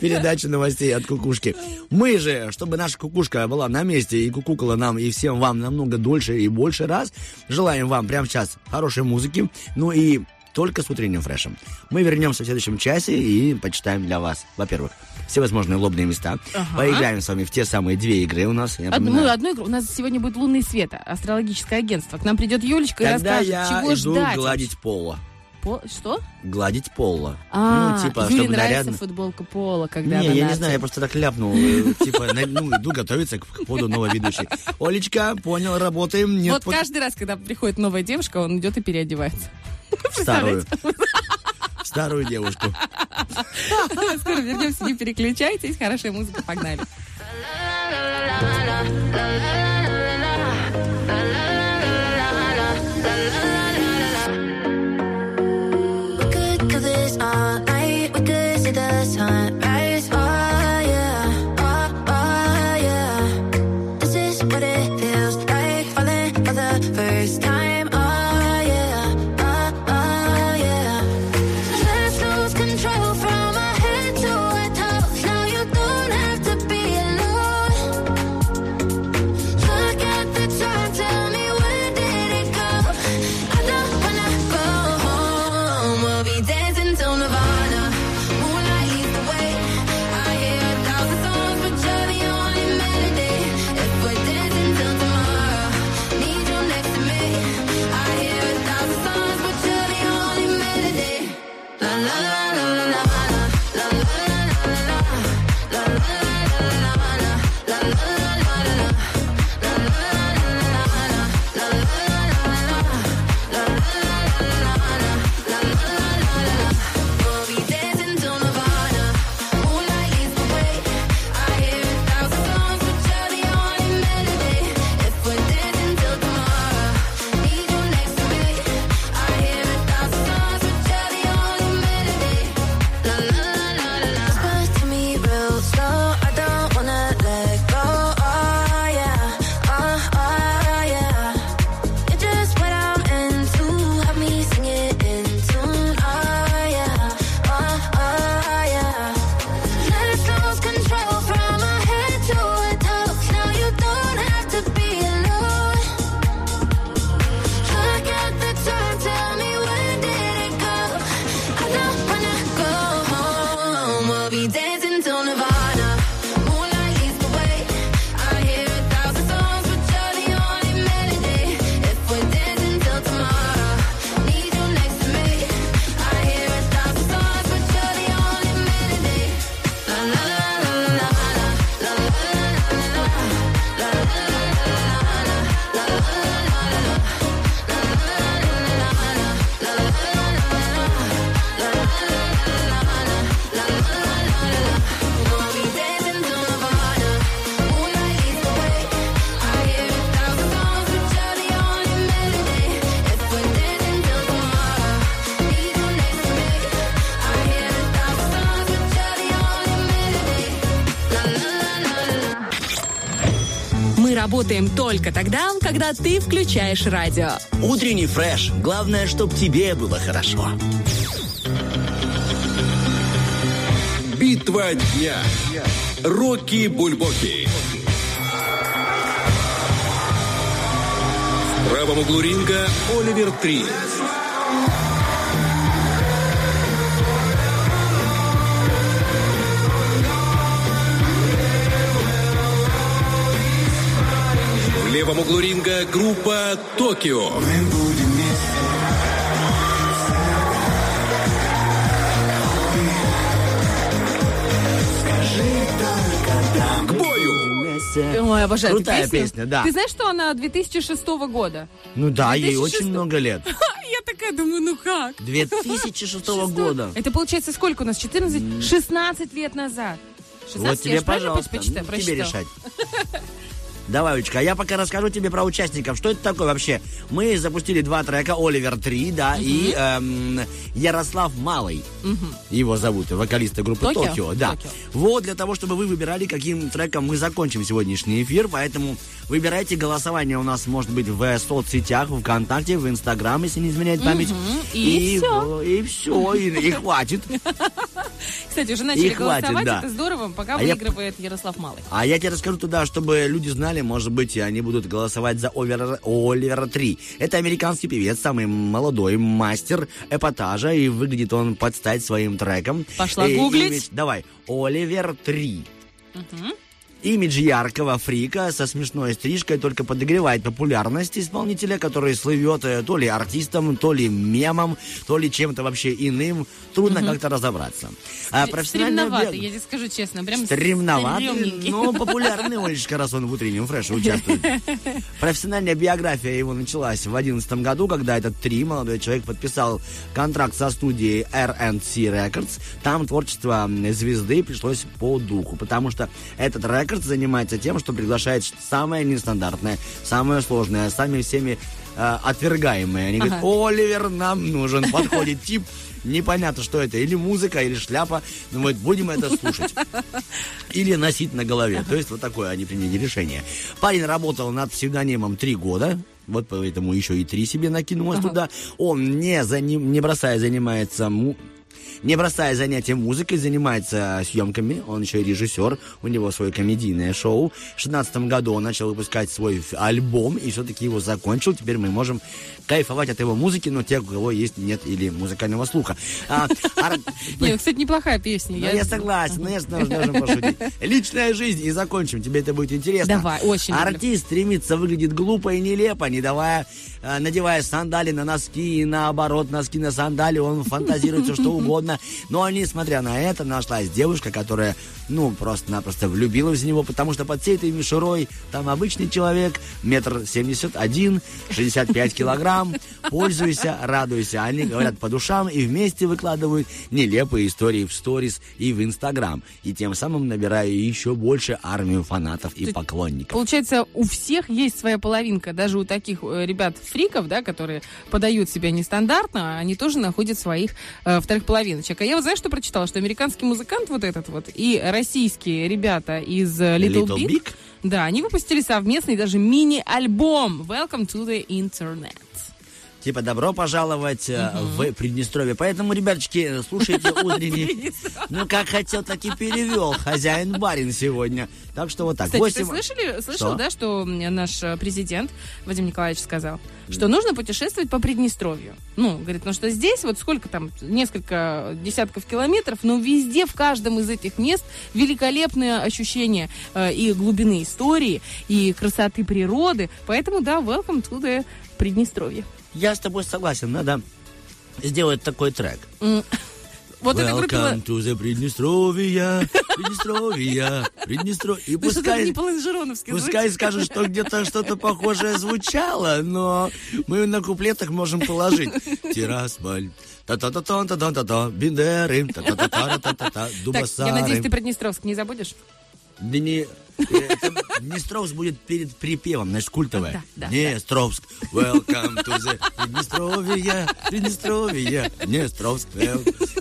передачу новостей от кукушки. Мы же, чтобы наша кукушка была на месте и кукукала нам и всем вам намного дольше и больше раз, желаем вам прямо сейчас хорошей музыки, ну и только с утренним фрешем. Мы вернемся в следующем часе и почитаем для вас, во-первых, всевозможные лобные места. Ага. Поиграем с вами в те самые 2 игры у нас. Одну игру. У нас сегодня будет «Лунный свет», астрологическое агентство. К нам придет Юлечка и расскажет, чего ждать. Тогда я иду гладить пола. Что? Гладить пола. А, ну, типа, Юле чтобы нравится нарядно... футболка пола, когда не, она... я не знаю, я просто так ляпнул. Типа, ну, иду готовиться к ходу новой ведущей. Олечка, понял, работаем. Вот каждый раз, когда приходит новая девушка, он идет и переодевается. Старую. Старую девушку. Скоро вернемся, не переключайтесь. Хорошая музыка, погнали. работаем только тогда, когда ты включаешь радио. Утренний фреш. Главное, чтобы тебе было хорошо. Битва дня. Рокки-Бульбоки. В правом углу ринга Оливер 3. В левом углу ринга группа «Токио». К бою! Ой, обожаю. Крутая песня, да. Ты знаешь, что она 2006 года? Ну да, 2006. Ей очень много лет. Я такая думаю, ну как? 2006 года. Это получается сколько у нас? 14? 16 лет назад. 16, вот тебе, пожалуйста, тебе решать. Давай, Олечка, а я пока расскажу тебе про участников. Что это такое вообще? Мы запустили два трека, Оливер 3, да, и Ярослав Малый. Его зовут, вокалиста группы Токио, да. Токио. Вот, для того, чтобы вы выбирали, каким треком мы закончим сегодняшний эфир. Поэтому выбирайте, голосование у нас может быть в соцсетях, в ВКонтакте, в Инстаграм, если не изменяет память. И все, и хватит. Кстати, уже начали голосовать, это здорово, пока выигрывает Ярослав Малый. А я тебе расскажу туда, чтобы люди знали, может быть, они будут голосовать за Оливера 3. Это американский певец, самый молодой, мастер эпатажа, и выглядит он под стать своим треком. Пошла гуглить. Давай, Оливер 3. Имидж яркого фрика со смешной стрижкой только подогревает популярность исполнителя, который слывет то ли артистом, то ли мемом, то ли чем-то вообще иным. Трудно как-то разобраться. Стремноватый, я тебе скажу честно. Прям стремноватый, но популярный, Олечка, раз он в утреннем фреше участвует. Профессиональная биография его началась в 2011 году, когда этот три молодой человек подписал контракт со студией R&C Records. Там творчество звезды пришлось по духу, потому что этот рекорд занимается тем, что приглашает самое нестандартное, самое сложное, сами всеми отвергаемое. Они говорят, Оливер нам нужен, подходит тип, непонятно, что это, или музыка, или шляпа, думают, будем это слушать. Или носить на голове. То есть вот такое они приняли решение. Парень работал над псевдонимом 3 года. Вот поэтому еще и 3 себе накинулось туда. Он, не бросая занятия музыкой, занимается съемками. Он еще и режиссер. У него свое комедийное шоу. В 2016 году он начал выпускать свой альбом и все-таки его закончил. Теперь мы можем кайфовать от его музыки, но те, у кого есть, нет, или музыкального слуха. Нет, кстати, неплохая песня. Я согласен, но я должен пошутить. Личная жизнь, и закончим. Тебе это будет интересно. Давай, очень. Артист стремится выглядеть глупо и нелепо, надевая сандали на носки и наоборот носки на сандали. Он фантазирует все, что угодно. Но, несмотря на это, нашлась девушка, которая, просто-напросто влюбилась в него, потому что под всей этой мишурой там обычный человек, 1,71 м, 65 килограмм, пользуйся, радуйся. Они говорят по душам и вместе выкладывают нелепые истории в сторис и в Инстаграм, и тем самым набирая еще больше армию фанатов и поклонников. Получается, у всех есть своя половинка, даже у таких ребят-фриков, да, которые подают себя нестандартно, они тоже находят своих вторых половинок. А я знаешь, что прочитала? Что американский музыкант и российские ребята из Little Big, да, они выпустили совместный даже мини-альбом «Welcome to the Internet». Типа «Добро пожаловать в Приднестровье». Поэтому, ребяточки, слушайте утренний. Как хотел, так и перевел хозяин-барин сегодня. Так что вот так. Кстати, ты слышал, да, что наш президент Вадим Николаевич сказал, что нужно путешествовать по Приднестровью. Говорит, что здесь сколько там, несколько десятков километров, но везде, в каждом из этих мест великолепное ощущение и глубины истории, и красоты природы. Поэтому, да, «Welcome to the Приднестровье». Я с тобой согласен, надо сделать такой трек. Welcome to the Приднестровье. И пускай скажут, что где-то что-то похожее звучало, но мы на куплетах можем положить. Тирасполь. Та-та-та-та-та-та-та-та. Бендеры. Та-та-та-та-та-та-та. Дубасары. Я надеюсь, ты Приднестровск не забудешь? Да не... Днестровск будет перед припевом, значит, культовая. Днестровск, welcome to the Приднестровье, Днестровск. И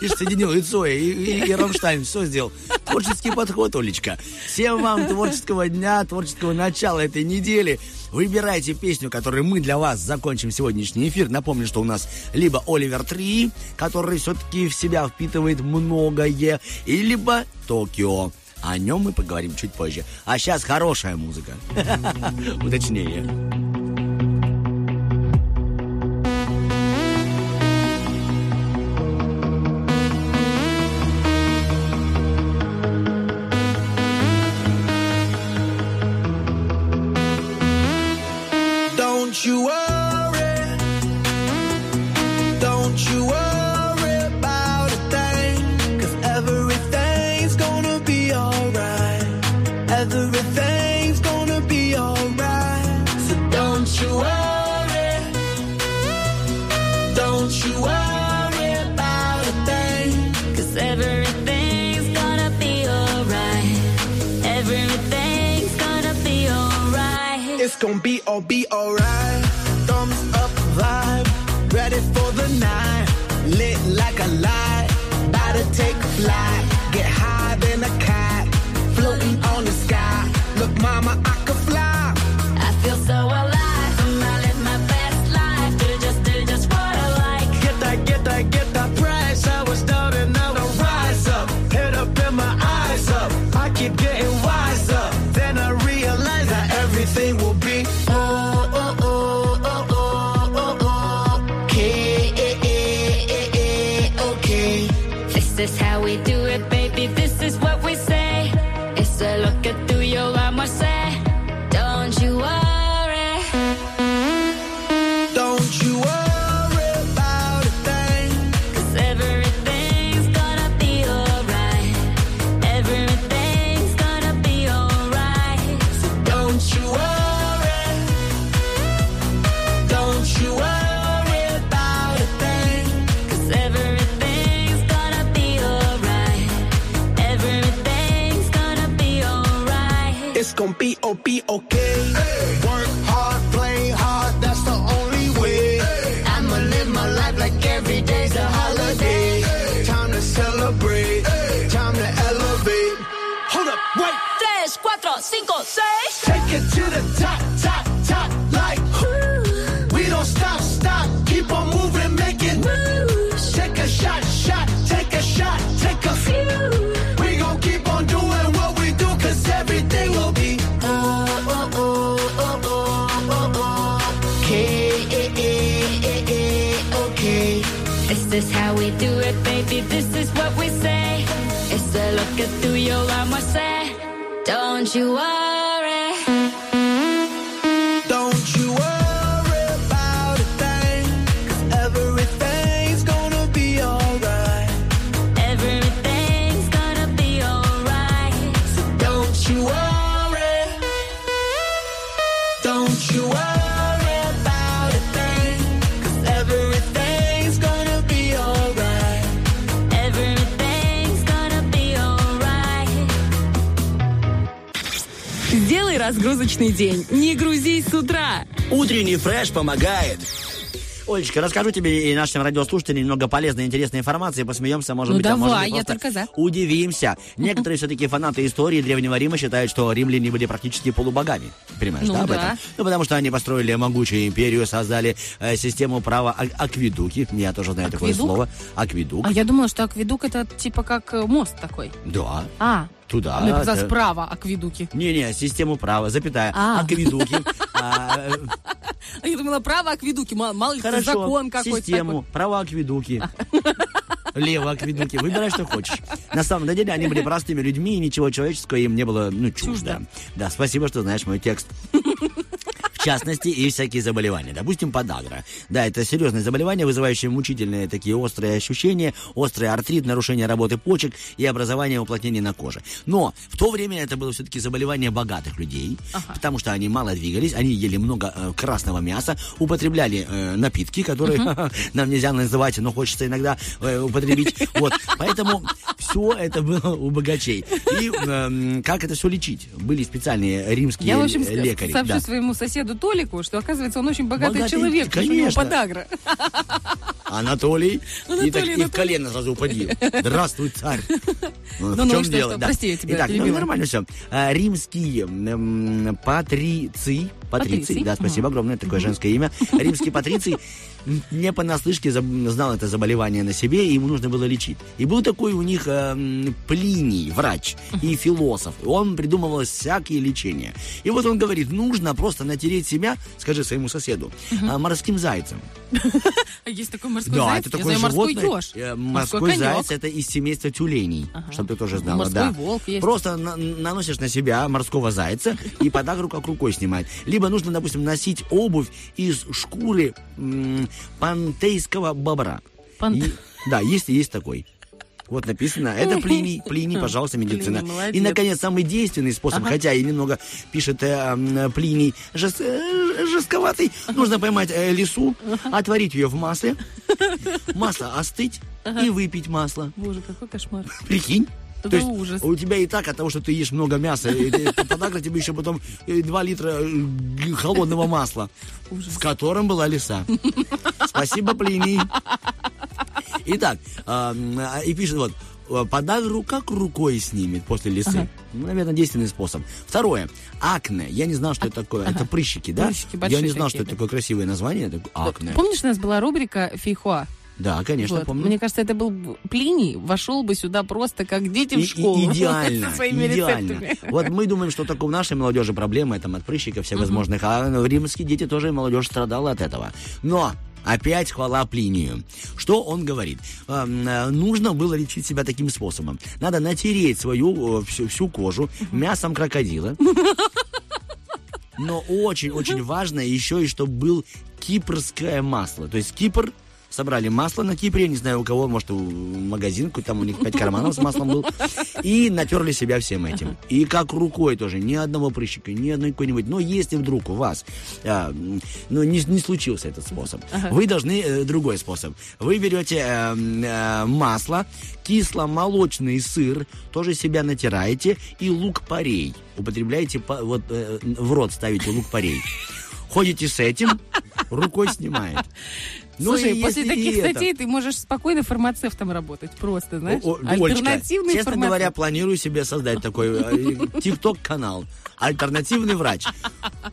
соединил лицо, и Рамштайн все сделал. творческий подход, Олечка. Всем вам творческого дня, творческого начала этой недели. Выбирайте песню, которой мы для вас закончим сегодняшний эфир. Напомню, что у нас либо Оливер 3, который все-таки в себя впитывает многое, и либо Токио. О нем мы поговорим чуть позже. А сейчас хорошая музыка. Уточнее. Разгрузочный день. Не грузись с утра. Утренний фреш помогает. Олечка, расскажу тебе и нашим радиослушателям немного полезной и интересной информации. Посмеемся, может быть, а может быть, просто только за. Удивимся. Некоторые все-таки фанаты истории Древнего Рима считают, что римляне были практически полубогами. Понимаешь, да, об этом? Ну, потому что они построили могучую империю, создали систему права акведуки. Я тоже знаю такое слово. Акведук. А я думала, что акведук это типа как мост такой. Да. А. Туда. Ну, это справа акведуки. Не-не, систему права, запятая. Акведуки. Я думала, право акведуки. Мало ли, закон какой-то. Систему, право акведуки. Лево акведуки. Выбирай, что хочешь. На самом деле, они были простыми людьми, и ничего человеческого им не было, ну, чуждо. Да, спасибо, что знаешь мой текст. В частности, и всякие заболевания. Допустим, подагра. Да, это серьезные заболевания, вызывающие мучительные такие острые ощущения, острый артрит, нарушение работы почек и образование уплотнений на коже. Но в то время это было все-таки заболевание богатых людей, потому что они мало двигались, они ели много красного мяса, употребляли напитки, которые нам нельзя называть, но хочется иногда употребить. Вот. Поэтому все это было у богачей. И как это все лечить? Были специальные римские лекари. Я, в общем, сообщу своему соседу Толику, что, оказывается, он очень богатый человек, потому что у него подагра. Анатолий. И в колено сразу упади. Здравствуй, царь. В чем дело? Прости, я тебя перебила. Итак, нормально все. Римские патриции. Патриции, да, спасибо огромное, такое женское имя. Римский патриций не понаслышке знал это заболевание на себе, и ему нужно было лечить. И был такой у них Плиний, врач и философ. Он придумывал всякие лечения. И вот он говорит, нужно просто натереть себя, скажи своему соседу, морским зайцем. Есть такой морской заяц? Да, это такое животное. Морской заяц — это из семейства тюленей, чтобы ты тоже знала. Морской волк есть. Просто наносишь на себя морского зайца и подагру как рукой снимает. Либо нужно, допустим, носить обувь из шкуры пантейского бобра. Да, есть такой. Вот написано, это Плиний, пожалуйста, медицина. Плиний, и, наконец, самый действенный способ, хотя и немного пишет Плиний жестковатый, нужно поймать лису, отварить ее в масле, масло остыть и выпить масло. Боже, какой кошмар. Прикинь. То есть ужас. У тебя и так от того, что ты ешь много мяса, подагра тебе еще потом 2 литра холодного масла, с которым была лиса. Спасибо, Плиний. Итак, и пишет вот. Подагру как рукой снимет после лисы. Наверное, действенный способ. Второе. Акне. Я не знал, что это такое. Это прыщики, да? Прыщики большие. Я не знал, что это такое красивое название. Акне. Помнишь, у нас была рубрика «Фейхоа»? Да, конечно, вот. Помню. Мне кажется, это был Плиний, вошел бы сюда просто как дети в школу. Идеально, идеально. Вот мы думаем, что только у нашей молодежи проблемы, там, от прыщиков всевозможных, а римские дети тоже, молодежь страдала от этого. Но опять хвала Плинию. Что он говорит? Нужно было лечить себя таким способом. Надо натереть свою всю кожу мясом крокодила. Но очень-очень важно еще и, чтобы было кипрское масло. То есть Кипр... Собрали масло на Кипре, я не знаю у кого, может, у магазинку, там у них 5 карманов с маслом был. И натерли себя всем этим. И как рукой тоже, ни одного прыщика, ни одной какой-нибудь. Но если вдруг у вас не случился этот способ, вы должны другой способ. Вы берете масло, кисломолочный сыр, тоже себя натираете, и лук-порей. Употребляете, в рот ставите лук-порей. Ходите с этим, рукой снимает. Слушай, после таких статей ты можешь спокойно фармацевтом работать. Просто, знаешь, альтернативный фармацевт. Честно говоря, планирую себе создать такой тикток-канал. Альтернативный врач.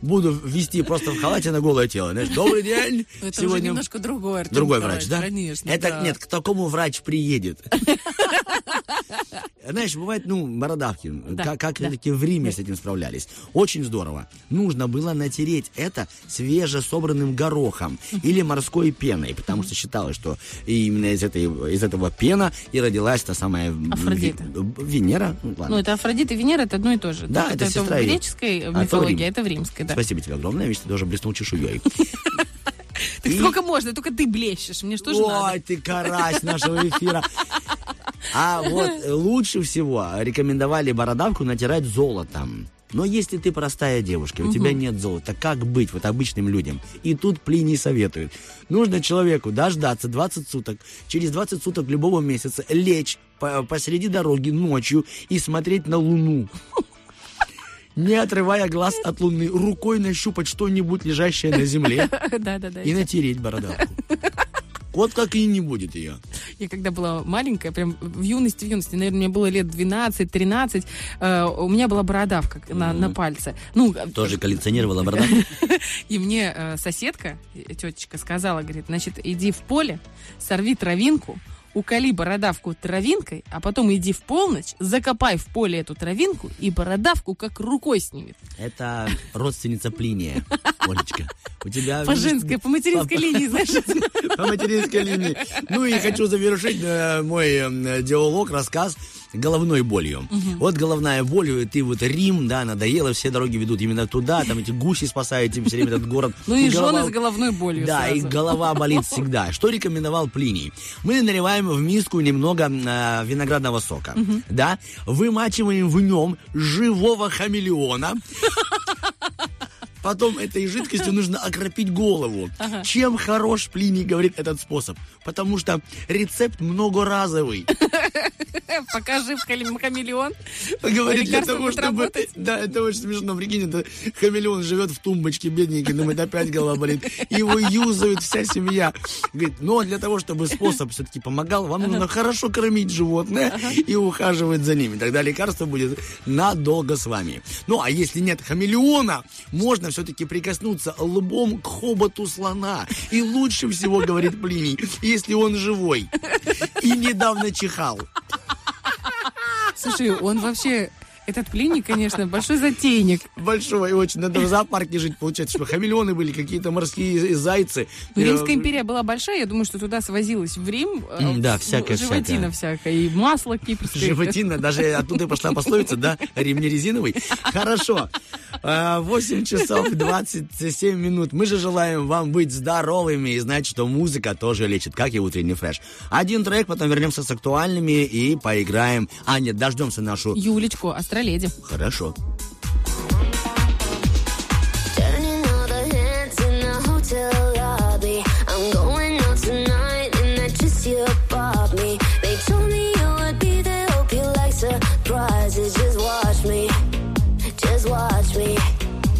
Буду вести просто в халате на голое тело. Знаешь, добрый день. Это сегодня... уже немножко другой, Артем. Другой врач, да? Конечно, это, да. Нет, к такому врач приедет. Знаешь, бывает, бородавки. Да, как все-таки в Риме с этим справлялись. Очень здорово. Нужно было натереть это свежесобранным горохом или морской пеной, потому что считалось, что именно из этого пена и родилась та самая... Афродита. Венера. Ну, это Афродита и Венера, это одно и то же. Да, это сестра. В греческой мифологии, это в римской, да. Спасибо тебе огромное, видишь, ты даже блеснул чешуей. Так сколько можно, только ты блещешь, мне что же надо? Ой, ты карась нашего эфира. А вот лучше всего рекомендовали бородавку натирать золотом. Но если ты простая девушка, у тебя нет золота, как быть обычным людям? И тут Плиний советует. Нужно человеку дождаться 20 суток, через 20 суток любого месяца лечь посреди дороги ночью и смотреть на Луну. Не отрывая глаз от Луны, рукой нащупать что-нибудь, лежащее на земле, и натереть бородавку. Вот как и не будет ее. Я когда была маленькая, прям в юности, наверное, мне было лет 12-13, у меня была бородавка на пальце. Тоже коллекционировала бородавку? И мне соседка, тетечка, сказала, говорит, значит, иди в поле, сорви травинку, уколи бородавку травинкой, а потом иди в полночь, закопай в поле эту травинку, и бородавку как рукой снимет. Это родственница Плиния, Олечка. У тебя... По женской, по материнской линии, знаешь? По материнской линии. Ну и хочу завершить мой диалог, рассказ головной болью. Вот головная боль, ты Рим, да, надоело, все дороги ведут именно туда, там эти гуси спасают тебе все время этот город. Ну и жены с головной болью. Да, и голова болит всегда. Что рекомендовал Плиний? Мы наливаем в миску немного виноградного сока, да, вымачиваем в нем живого хамелеона, Потом этой жидкостью нужно окропить голову. Ага. Чем хорош, Плиний говорит, этот способ? Потому что рецепт многоразовый. Покажи в хамелеон. Говорит, для того, чтобы... Да, это очень смешно. Прикинь, это хамелеон живет в тумбочке, бедненький, думает, опять голова болит. Его юзают вся семья. Говорит, но для того, чтобы способ все-таки помогал, вам нужно хорошо кормить животное и ухаживать за ними. Тогда лекарство будет надолго с вами. Ну, а если нет хамелеона, можно все-таки прикоснуться лбом к хоботу слона. И лучше всего, говорит Плиний, если он живой и недавно чихал. Слушай, он вообще... Этот Плиний, конечно, большой затейник. Большой, очень. Надо в зоопарке жить, получается, чтобы хамелеоны были, какие-то морские зайцы. Но Римская империя была большая, я думаю, что туда свозилась в Рим. Да, всякая животина всякая, и масло кипрское. Животина, даже оттуда пошла пословица, да? Рим не резиновый. Хорошо. 8 часов 27 минут. Мы же желаем вам быть здоровыми и знать, что музыка тоже лечит, как и утренний фреш. Один трек, потом вернемся с актуальными и поиграем. А, нет, дождемся нашу... Юлечку, Астроледи. Хорошо.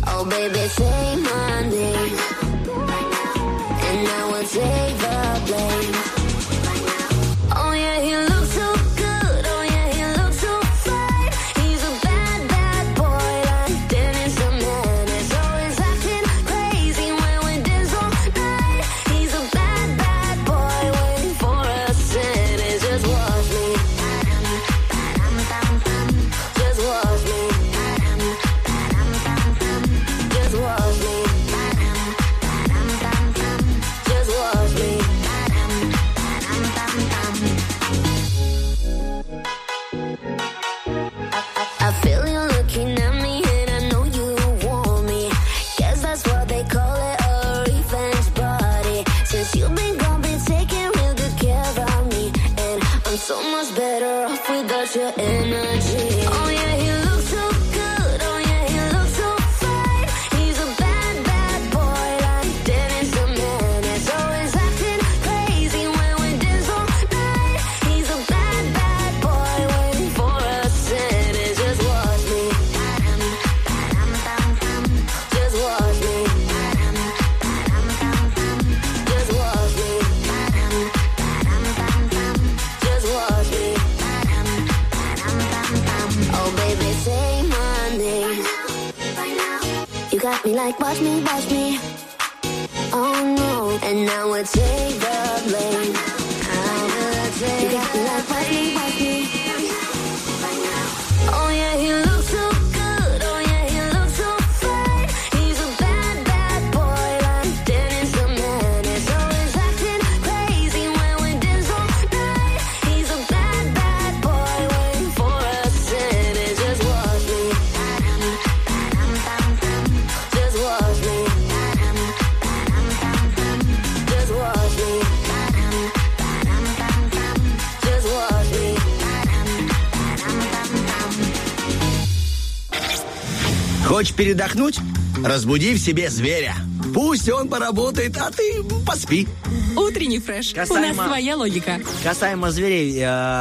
Oh, baby, say my name, and I will take the blame. Oh, yeah, he looks so good, oh, yeah, he looks so fine. He's a bad, bad boy, like Dennis the Menace. Always acting crazy when we dance all night. He's a bad, bad boy, waiting for us, and it's just watch me. Just watch me. So much better off without your energy. Oh yeah, he looks so good. Oh yeah, he looks so fine. He's a bad, bad boy, like Dennis the Menace. Always acting crazy when we dance all night. He's a bad, bad boy, waiting for us, and it's just watch me. Just watch me. Just watch me. Say my name. You got me like watch me, watch me. Oh no, and now I take the blame. You got me like watch me, watch me. Oh yeah, he looks so good. Oh yeah, he looks so fine. He's a bad, bad boy, like Dennis the Menace. Always acting crazy when we dance all night. He's a bad, bad boy, waiting for us. Хочешь передохнуть? Разбуди в себе зверя. Пусть он поработает, а ты поспи. Утренний фреш. У нас своя логика. Касаемо зверей,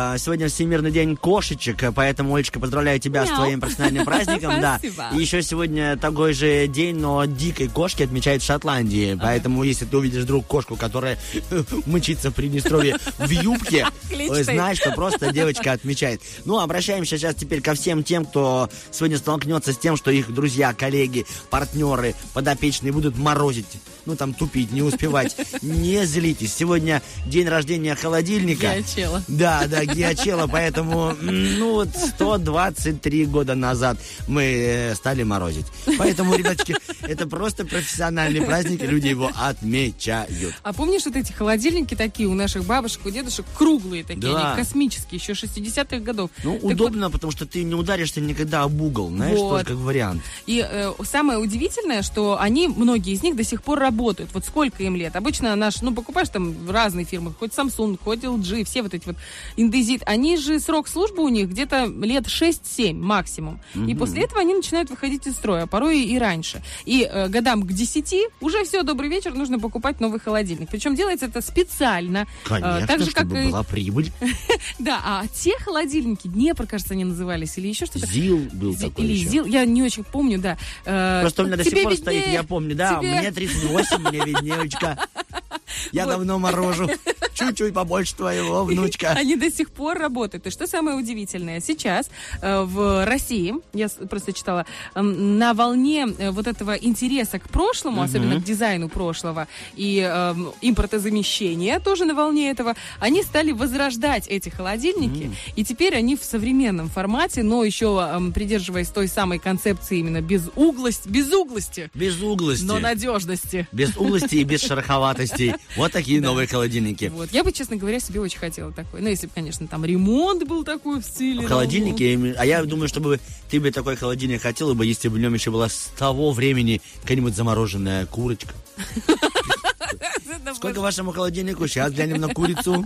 сегодня Всемирный день кошечек, поэтому, Олечка, поздравляю тебя с твоим профессиональным праздником. Да. И еще сегодня такой же день, но дикой кошки отмечают в Шотландии. Поэтому, если ты увидишь вдруг кошку, которая мчится в Приднестровье в юбке, знаешь, что просто девочка отмечает. Ну, обращаемся сейчас теперь ко всем тем, кто сегодня столкнется с тем, что их друзья, коллеги, партнеры, подопечные будут морозить, ну, там, тупить, не успевать. Не злитесь. Сегодня день рождения холодильника. Гиачела. Да, Гиачела, поэтому, ну, вот 123 года назад мы стали морозить. Поэтому, ребятки, это просто профессиональный праздник, люди его отмечают. А помнишь вот эти холодильники такие у наших бабушек, у дедушек, круглые такие, да, они космические, еще 60-х годов. Ну, так удобно, вот, потому что ты не ударишься никогда об угол, знаешь, вот, только как вариант. И самое удивительное, что они, многие из них до сих пор работают. Вот сколько им лет. Обычно наш, ну, покупаешь там разные фирмы, хоть Samsung, хоть LG, все вот эти вот индезит, они же срок службы у них где-то лет 6-7 максимум. Mm-hmm. И после этого они начинают выходить из строя, порой и раньше. И И годам к 10 уже все, добрый вечер, нужно покупать новый холодильник. Причем делается это специально. Конечно, так же, чтобы как была прибыль. Да, а те холодильники, Днепр, кажется, они назывались, или еще что-то. ЗИЛ был такой еще. Или ЗИЛ, я не очень помню, да. Просто у меня до сих пор стоит, я помню, да, мне 38, мне виднеечка. Я давно морожу. Чуть-чуть побольше твоего, внучка. Они до сих пор работают. И что самое удивительное, сейчас в России, я просто читала, на волне вот этого интереса к прошлому, особенно к дизайну прошлого и импортозамещения тоже на волне этого, они стали возрождать эти холодильники. И теперь они в современном формате, но еще придерживаясь той самой концепции именно без углости, но надежности. Без углости и без шероховатостей. Вот такие новые холодильники. Вот. Я бы, честно говоря, себе очень хотела такой. Ну, если бы, конечно, там ремонт был такой в стиле. В холодильнике? Ну, а я думаю, чтобы ты бы такой холодильник хотела бы, если бы в нем еще была с того времени какая-нибудь замороженная курочка. Сколько вашему холодильнику? Сейчас глянем на курицу.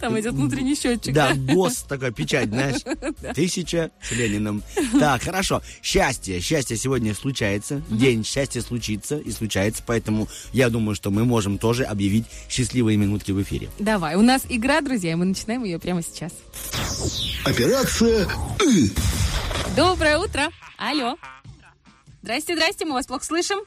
Там идет внутренний счетчик. Да, ГОС, такая печать, знаешь. 1000 с Лениным. Так, хорошо. Счастье. Счастье сегодня случается. День счастья случится и случается. Поэтому я думаю, что мы можем тоже объявить счастливые минутки в эфире. Давай. У нас игра, друзья, и мы начинаем ее прямо сейчас. Операция «Ы». Доброе утро. Алло. Здрасте, мы вас плохо слышим.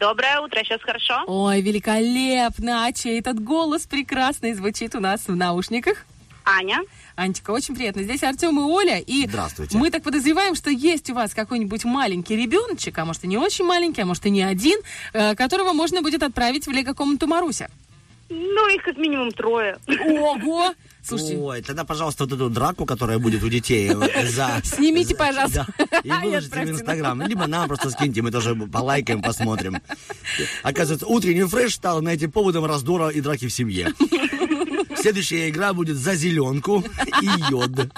Доброе утро, сейчас хорошо? Ой, великолепно, а чей этот голос прекрасный звучит у нас в наушниках? Аня. Анечка, очень приятно. Здесь Артем и Оля. И здравствуйте. Мы так подозреваем, что есть у вас какой-нибудь маленький ребеночек, а может и не очень маленький, а может и не один, которого можно будет отправить в лего-комнату Маруся. Ну, их как минимум 3. Ого! Слушайте. Ой, тогда, пожалуйста, вот эту драку, которая будет у детей. Снимите, пожалуйста. И выложите в Инстаграм. Либо нам просто скиньте, мы тоже полайкаем, посмотрим. Оказывается, утренний фреш стал, знаете, поводом раздора и драки в семье. Следующая игра будет за зеленку и йод.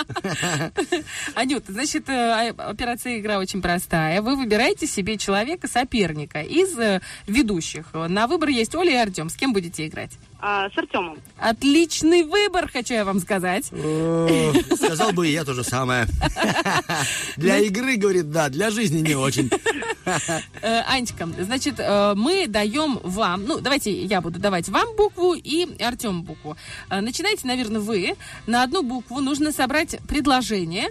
Анют, значит, операция игра очень простая. Вы выбираете себе человека-соперника из ведущих. На выбор есть Оля и Артем. С кем будете играть? С Артемом. Отличный выбор, хочу я вам сказать. Сказал бы и я то же самое. Для игры, говорит, да, для жизни не очень. Анечка, значит, мы даем вам, ну, давайте я буду давать вам букву и Артему букву. Начинайте, наверное, вы. На одну букву нужно собрать предложение,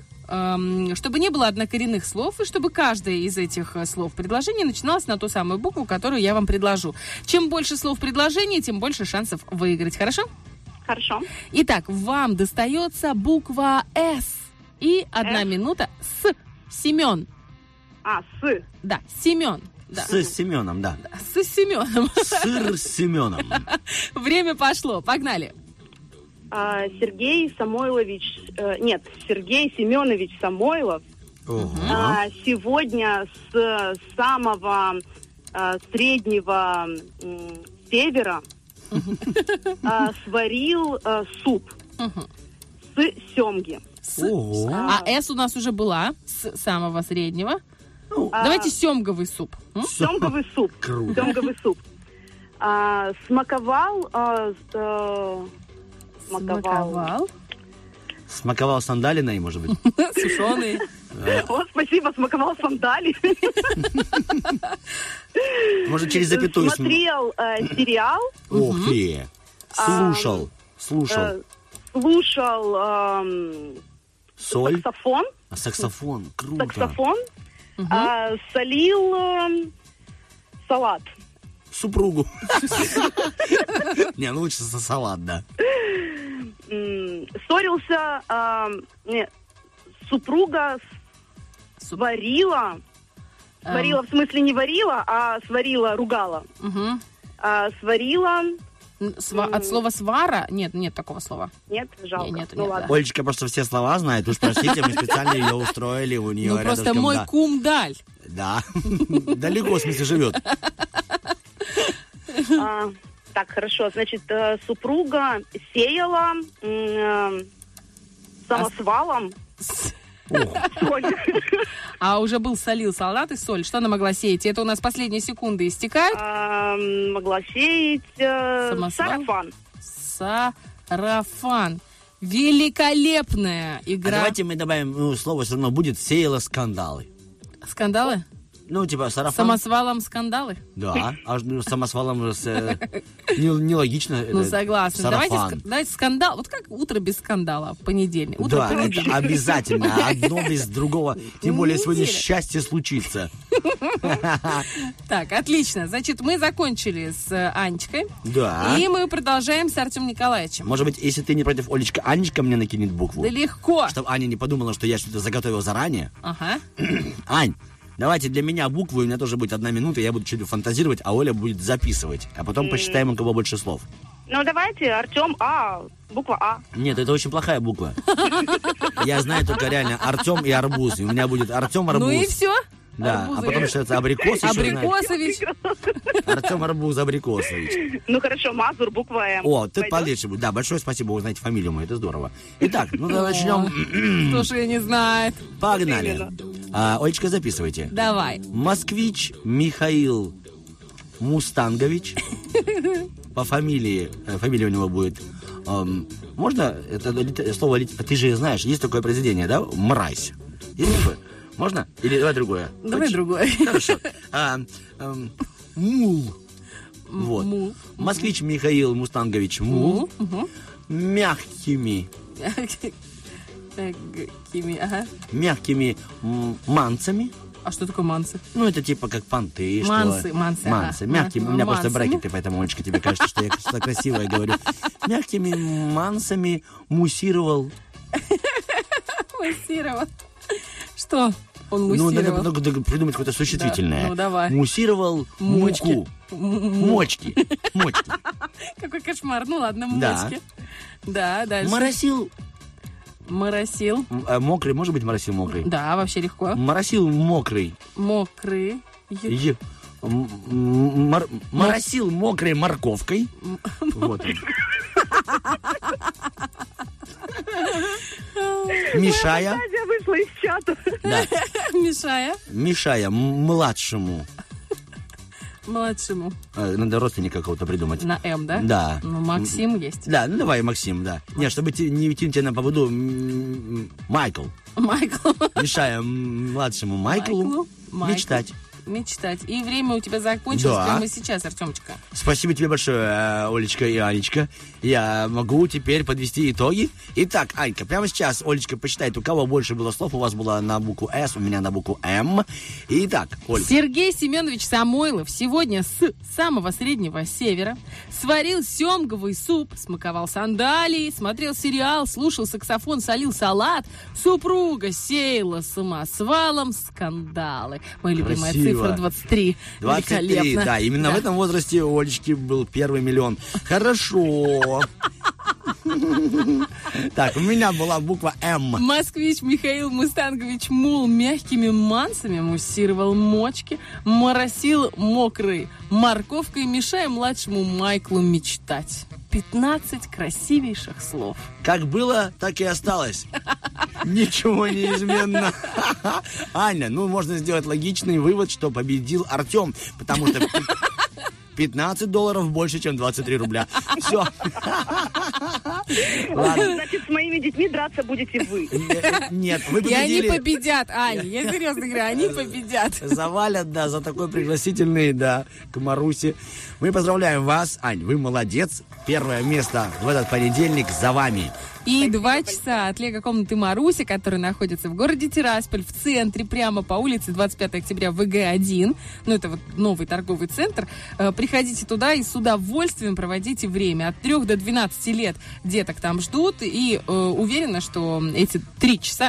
чтобы не было однокоренных слов, и чтобы каждое из этих слов предложения начиналось на ту самую букву, которую я вам предложу. Чем больше слов предложения, тем больше шансов выиграть. Хорошо? Хорошо. Итак, вам достается буква «С». И одна минута «С». Семен. «С». Да, Семен. Да. С Семеном, да. С Семеном. Сыр с Семеном. Время пошло. Погнали. Сергей Семенович Самойлов сегодня с самого среднего севера сварил суп с семги. А «С» у нас уже была с самого среднего. Давайте семговый суп. Семговый суп. Круто. Семговый суп. Смаковал сандалиной, может быть. Сушеные. О, спасибо, смаковал сандали. Может, через запятую. Смотрел сериал. Ух ты. Слушал соль. Саксофон. Саксофон, круто. Саксофон. Солил салат. Супругу. Не, лучше за салат, да. Ссорился, супруга сварила. Сварила, в смысле не варила, а сварила, ругала. Сварила. От слова «свара»? Нет такого слова. Нет, жалко. Нет, ладно. Да. Олечка просто все слова знает. Уж простите, мы специально ее устроили. У нее просто мой кум Даль. Да. Далеко, в смысле, живет. Так, хорошо. Значит, супруга сеяла самосвалом соль. А уже был солил салат и соль. Что она могла сеять? Это у нас последние секунды истекают. Могла сеять сарафан. Сарафан. Великолепная игра. А давайте мы добавим, слово все равно будет, сеяла скандалы. Скандалы? Ну, типа, сарафан. Самосвалом скандалы? Да, а самосвалом нелогично. Ну, согласна. Давайте скандал. Вот как утро без скандала в понедельник. Да, это обязательно. Одно без другого. Тем более, сегодня счастье случится. Так, отлично. Значит, мы закончили с Анечкой. Да. И мы продолжаем с Артем Николаевичем. Может быть, если ты не против, Олечка, Анечка мне накинет букву. Да легко. Чтобы Аня не подумала, что я что-то заготовил заранее. Ага. Ань. Давайте для меня букву, у меня тоже будет 1 минута, я буду чуть-чуть фантазировать, а Оля будет записывать. А потом посчитаем, у кого больше слов. Ну, давайте, Артем, буква А. Нет, это очень плохая буква. Я знаю только реально Артем и арбуз, и у меня будет Артем арбуз. Ну и все? Да, арбузы. А потом что это, абрикос еще? Абрикосович. Артем Арбуз Абрикосович. Ну хорошо, Мазур, буква М. О, ты полегче будет. Да, большое спасибо, вы знаете фамилию мою, это здорово. Итак, ну давай начнем. Кто же не знает. Погнали. Олечка, записывайте. Давай. Москвич Михаил Мустангович. По фамилии, фамилия у него будет... Можно это слово... Ты же знаешь, есть такое произведение, да? «Мразь». Есть такое? Можно? Или давай другое? Давай другое. Хорошо. Мул. Вот. Мул. Москвич Михаил Мустангович Мул. Угу. Мягкими манцами. А что такое мансы? Ну, это типа как понты. Мансы. Мягкими. У меня просто брекеты, поэтому, Олечка, тебе кажется, что я что-то красивое говорю. Мягкими мансами муссировал. Муссировал. Что он муссировал? Ну, надо придумать какое-то существительное. Да. Ну, давай. Муссировал мучку. Мочки. Какой кошмар. Ну, ладно, мочки. Да, дальше. Моросил. Мокрый, может быть, моросил мокрый? Да, вообще легко. Моросил мокрый. Мокрый. Моросил мокрой морковкой. Вот он. Мешая. Я вышла из чата. Да. Мешая младшему. Надо родственника какого-то придумать. На М, да? Да. Ну, Максим есть. Да, ну давай Максим, да. Нет, чтобы не тянуть на поводу Майкл. Мешая младшему Майклу. Мечтать. И время у тебя закончилось прямо сейчас, Артемочка. Спасибо тебе большое, Олечка и Анечка. Я могу теперь подвести итоги. Итак, Анька, прямо сейчас Олечка посчитает, у кого больше было слов. У вас было на букву «С», у меня на букву «М». Итак, Ольга. Сергей Семенович Самойлов сегодня с самого среднего севера сварил семговый суп, смаковал сандалии, смотрел сериал, слушал саксофон, солил салат. Супруга сеяла самосвалом скандалы. Мои любимые цифры. Цифра 23. 23, да. Именно в этом возрасте у Олечки был первый миллион. Хорошо. Так, у меня была буква М. Москвич Михаил Мустангович Мул мягкими мансами муссировал мочки, моросил мокрой морковкой, мешая младшему Майклу мечтать. 15 красивейших слов. Как было, так и осталось. Ничего неизменно. Аня, ну можно сделать логичный вывод, что победил Артем, потому что $15 больше, чем 23 рубля. Все. Значит, с моими детьми драться будете вы. Нет, вы победили. И они победят, Аня. Я серьезно говорю, они победят. Завалят, да, за такой пригласительный, да, к Марусе. Мы поздравляем вас, Ань. Вы молодец. Первое место в этот понедельник за вами. И 2 часа от лего-комнаты Маруси, которая находится в городе Тирасполь, в центре, прямо по улице 25 октября ВГ-1. Ну, это вот новый торговый центр. Приходите туда и с удовольствием проводите время. От 3 до 12 лет деток там ждут. И уверена, что эти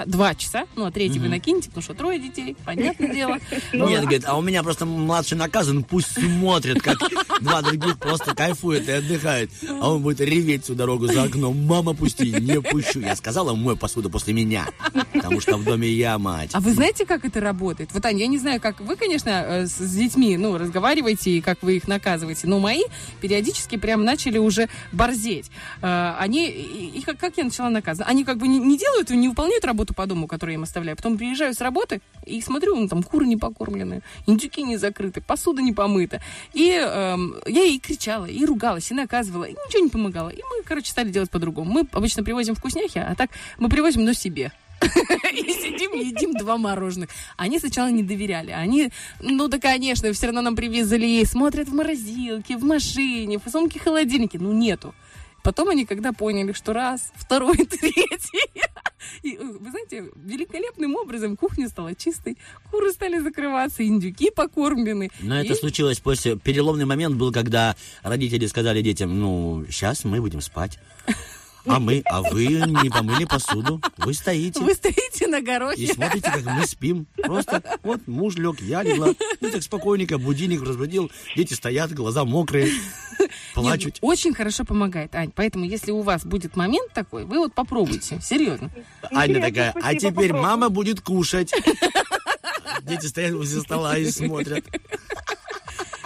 2 часа, ну, а 3 вы накинете, потому что 3 детей, понятное дело. Нет, говорит, а у меня просто младший наказан, пусть смотрит, как 2 других просто кайфуют и отдыхают. А он будет реветь всю дорогу за окном. Мама, пусти, не пущу. Я сказала, мой посуду после меня. Потому что в доме я мать. А вы знаете, как это работает? Вот, Аня, я не знаю, как вы, конечно, с детьми, ну, разговариваете и как вы их наказываете. Но мои периодически прям начали уже борзеть. Они, и как я начала наказывать? Они как бы не делают, не выполняют работу по дому, которую я им оставляю. Потом приезжаю с работы и смотрю, ну, там куры не покормлены, индюки не закрыты, посуда не помыта. И я и кричала, и ругалась, и наказывала. И ничего не помогало. И мы, короче, стали делать по-другому. Мы обычно привозим вкусняхи, а так мы привозим, но себе. И сидим, едим два мороженых. Они сначала не доверяли. Они, ну да, конечно, все равно нам привезли. Смотрят в морозилке, в машине, в сумке, холодильнике. Ну, нету. Потом они когда поняли, что раз, второй, третий. И, вы знаете, великолепным образом кухня стала чистой. Куры стали закрываться, индюки покормлены. Но это случилось после... Переломный момент был, когда родители сказали детям, ну, сейчас мы будем спать. А вы не помыли посуду. Вы стоите на горохе. И смотрите, как мы спим. Просто вот муж лег, я легла. Ну, так спокойненько, будильник разбудил. Дети стоят, глаза мокрые, плачут. Нет, очень хорошо помогает, Ань. Поэтому, если у вас будет момент такой, вы вот попробуйте. Серьезно. Аня такая, а теперь мама будет кушать. Дети стоят возле стола и смотрят.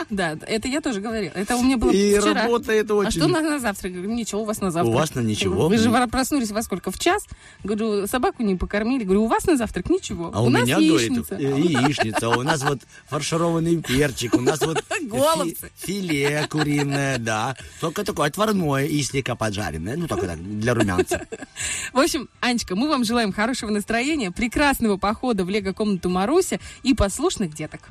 Да, это я тоже говорила. Это у меня было и вчера. И работает очень. А что на завтрак? Говорю, ничего у вас на завтрак. У вас на ничего. Вы же проснулись во сколько? В час? Говорю, собаку не покормили. Говорю, у вас на завтрак ничего. А у нас меня яичница. Яичница. А у нас вот фаршированный перчик. У нас вот филе куриное, да. Только такое отварное и слегка поджаренное. Ну, только так, для румянца. В общем, Анечка, мы вам желаем хорошего настроения, прекрасного похода в лего-комнату Маруся и послушных деток.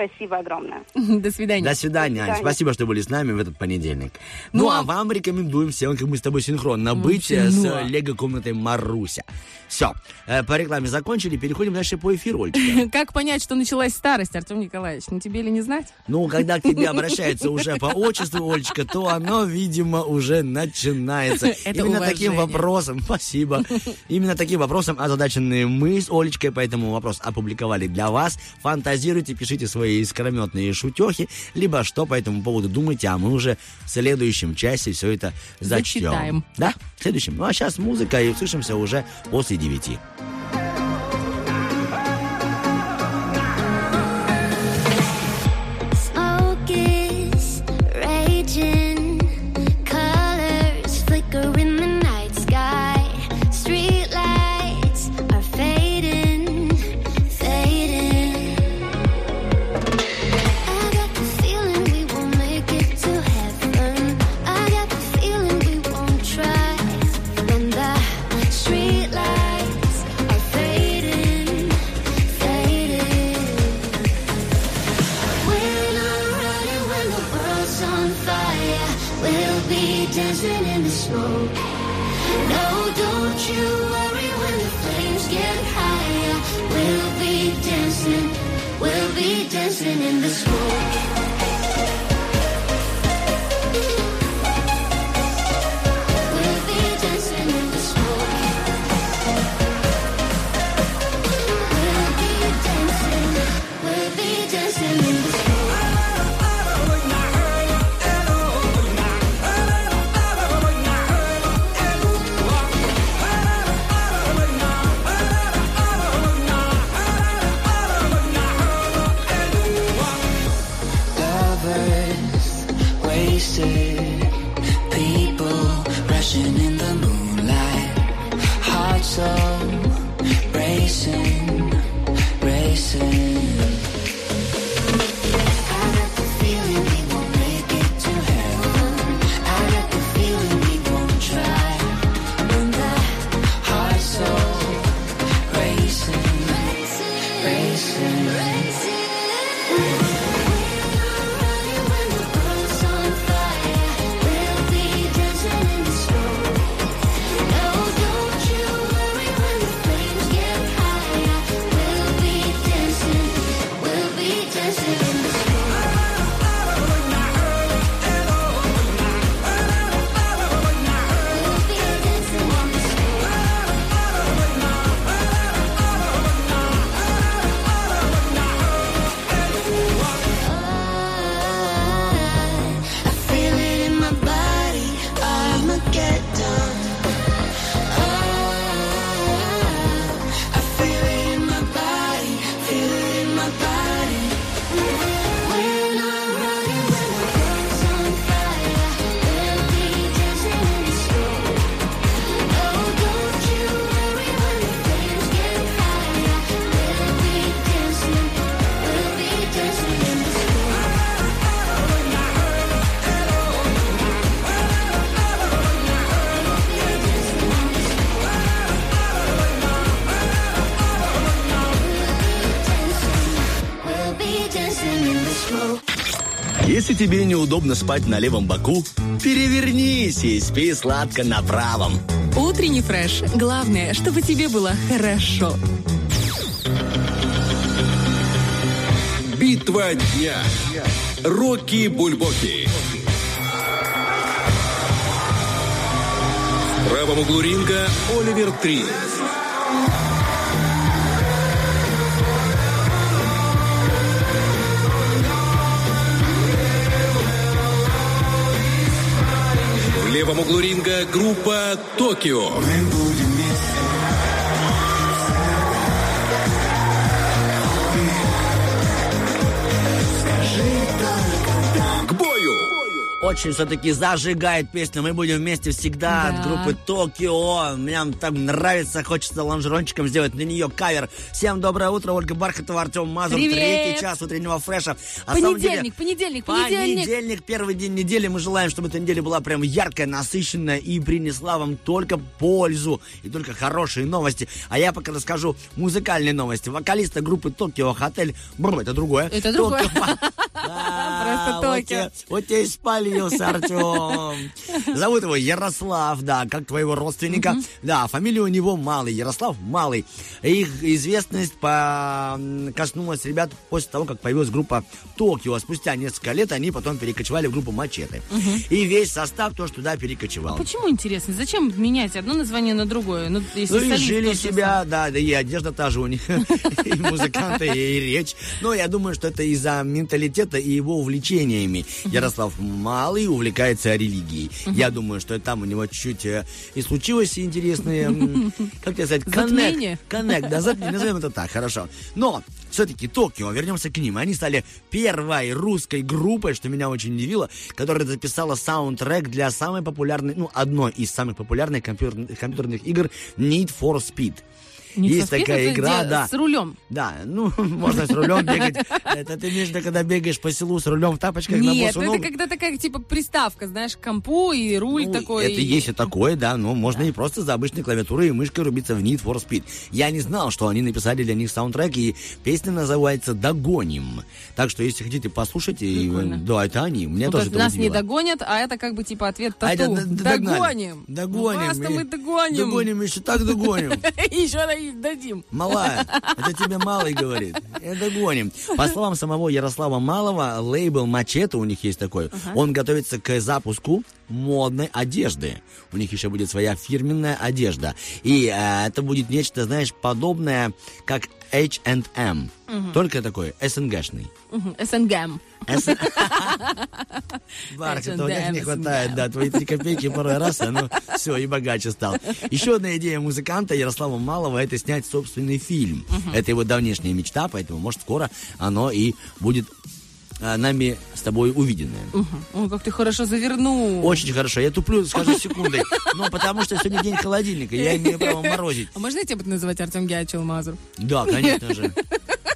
Спасибо огромное. До свидания. До свидания, Ань. Спасибо, что были с нами в этот понедельник. Ну, а вам рекомендуем всем, как мы с тобой синхронно быть с лего-комнатой Маруся. Все. По рекламе закончили. Переходим дальше по эфиру, Олечка. Как понять, что началась старость, Артем Николаевич? Ну, тебе ли не знать? Ну, когда к тебе обращаются уже по отчеству, Олечка, то оно, видимо, уже начинается. Именно таким вопросом. Спасибо. Именно таким вопросом озадачены мы с Олечкой, поэтому вопрос опубликовали для вас. Фантазируйте, пишите свои искрометные шутехи, либо что по этому поводу думаете, а мы уже в следующем часе все это зачтем. Зачитаем. Да, в следующем. Ну а сейчас музыка, и услышимся уже после 9. Если тебе неудобно спать на левом боку, перевернись и спи сладко на правом. Утренний фреш. Главное, чтобы тебе было хорошо. Битва дня. РОККИ-БУЛЬБОКИ. В правом углу ринга Оливер 3. В левом углу ринга группа «Токио». Очень все-таки зажигает песня. Мы будем вместе всегда, да. От группы Токио. Мне там нравится, хочется лонжерончиком сделать на нее кавер. Всем доброе утро, Ольга Бархатова, Артем Мазур. Привет. Третий час утреннего фреша. Понедельник, первый день недели. Мы желаем, чтобы эта неделя была прям яркая, насыщенная и принесла вам только пользу и только хорошие новости. А я пока расскажу музыкальные новости. Вокалиста группы Токио «Хотель». Это другое. Просто Токио. Вот тебя и спали. Артем. Зовут его Ярослав, да, как твоего родственника. Mm-hmm. Да, фамилия у него Малый, Ярослав Малый. Их известность коснулась ребят после того, как появилась группа Токио. Спустя несколько лет они потом перекочевали в группу Мачете. Mm-hmm. И весь состав тоже туда перекочевал. А почему, интересно, зачем менять одно название на другое? Если жили себя, да, и одежда та же у них, и музыканты, и речь. Но я думаю, что это из-за менталитета и его увлечениями. Ярослав Малый увлекается религией. Uh-huh. Я думаю, что там у него чуть-чуть и случилось интересное, как тебе сказать, коннект, да, назовем это так, хорошо. Но все-таки Токио, вернемся к ним. Они стали первой русской группой, что меня очень удивило, которая записала саундтрек для самой популярной, одной из самых популярных компьютерных игр Need for Speed. Есть такая игра, да. С рулем. Да, можно с рулем бегать. Это ты, Мишка, когда бегаешь по селу с рулем в тапочках на босу ногу. Нет, это когда такая, типа, приставка, знаешь, к компу и руль такой. Это есть и такое, да, но можно и просто за обычной клавиатурой и мышкой рубиться в Need for Speed. Я не знал, что они написали для них саундтрек, и песня называется «Догоним». Так что, если хотите, послушать, да, это они. Меня тоже это удивило. Нас не догонят, а это как бы, типа, ответ тату. Догоним. Просто мы догоним. Догоним, еще так догоним. Еще дадим. Малая, это тебе Малый говорит. Догоним. По словам самого Ярослава Малого, лейбл «Мачете», у них есть такой, он готовится к запуску модной одежды. У них еще будет своя фирменная одежда. И это будет нечто, знаешь, подобное, как H&M. Только такой, СНГшный. СНГ. Бархатова, как не хватает, да, твои 3 копейки пару раз, все, и богаче стал. Еще одна идея музыканта Ярослава Малого — это снять собственный фильм. Это его давнишняя мечта, поэтому, может, скоро оно и будет нами с тобой увиденное. Ой, как ты хорошо завернул. Очень хорошо. Я туплю, скажу, секундой. Но потому что сегодня день холодильника, я имею право морозить. А можно я тебя буду называть Артем Георгиевич Мазур? Да, конечно же.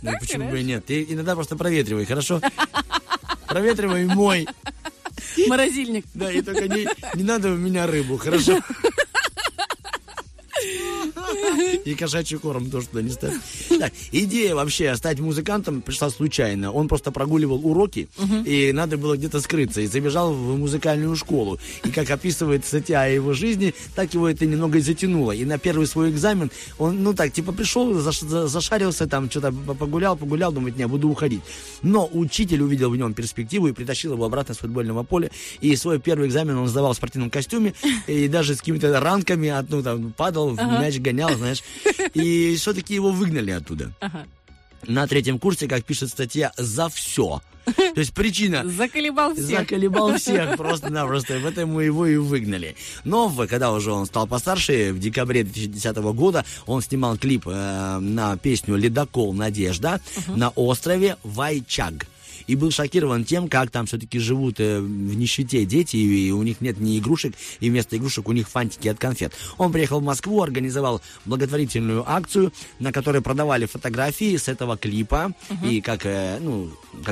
Ну, почему бы и нет? Ты иногда просто проветривай, хорошо? Проветривай мой морозильник. Да, и только не надо у меня рыбу, хорошо? И кошачий корм тоже туда не ставит. Так, идея вообще стать музыкантом пришла случайно. Он просто прогуливал уроки, и надо было где-то скрыться, и забежал в музыкальную школу. И как описывает статья о его жизни, так его это немного и затянуло. И на первый свой экзамен он, пришел, зашарился, там что-то погулял, думает, не, буду уходить. Но учитель увидел в нем перспективу и притащил его обратно с футбольного поля. И свой первый экзамен он сдавал в спортивном костюме, и даже с какими-то ранками, падал, мяч гонял, знаешь. И все-таки его выгнали оттуда. Ага. На 3-м курсе, как пишет статья, за все. То есть причина... Заколебал всех просто-напросто. Поэтому его и выгнали. Но когда уже он стал постарше, в декабре 2010 года он снимал клип на песню «Ледокол Надежда» на острове Вайчаг. И был шокирован тем, как там все-таки живут в нищете дети, и у них нет ни игрушек, и вместо игрушек у них фантики от конфет. Он приехал в Москву, организовал благотворительную акцию, на которой продавали фотографии с этого клипа, и как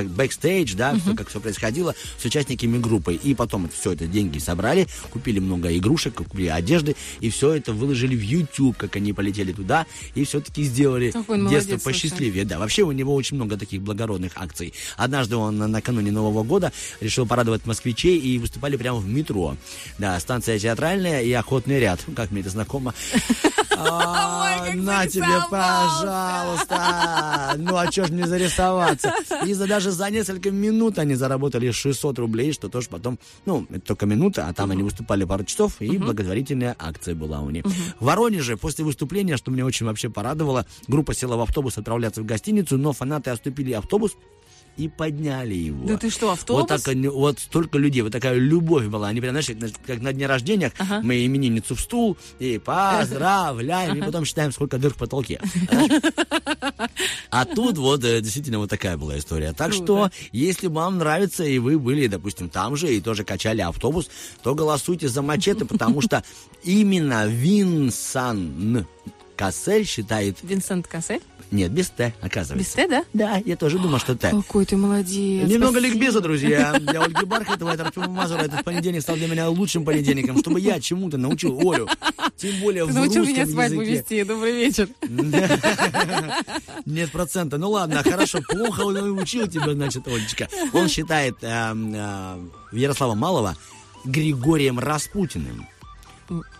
бэкстейдж, да, как все происходило с участниками группы. И потом все это деньги собрали, купили много игрушек, купили одежды, и все это выложили в YouTube, как они полетели туда, и все-таки сделали детство посчастливее. Да, вообще у него очень много таких благородных акций. однажды он накануне Нового года решил порадовать москвичей, и выступали прямо в метро. Да, станция Театральная и Охотный ряд. Как мне это знакомо. На тебе, пожалуйста. Ну, а чё ж не зарисоваться? И даже за несколько минут они заработали 600 рублей, что тоже потом, ну, это только минута, а там они выступали пару часов, и благотворительная акция была у них. В Воронеже после выступления, что меня очень вообще порадовало, группа села в автобус отправляться в гостиницу, но фанаты оступили автобус и подняли его. Да ты что, автобус? Вот, так, вот столько людей, вот такая любовь была. Они прям, знаешь, как на дне рождения, ага, мы именинницу в стул и поздравляем, и потом считаем, сколько дыр в потолке. А тут вот действительно вот такая была история. Так что, если вам нравится, и вы были, допустим, там же, и тоже качали автобус, то голосуйте за Мачете, потому что именно Винсент Кассель считает... Винсент Кассель? Нет, без Т, оказывается. Без Т, да? Да, я тоже думал, что Т. Какой ты молодец. Немного ликбеза, друзья. Для Ольги Бархатовой, это Артема Мазура. Этот понедельник стал для меня лучшим понедельником, чтобы я чему-то научил Олю. Тем более ты в русском языке. Научил меня свадьбу вести. Добрый вечер. Нет процента. Ну ладно, хорошо, плохо научил тебя, значит, Олечка. Он считает Ярослава Малого Григорием Распутиным.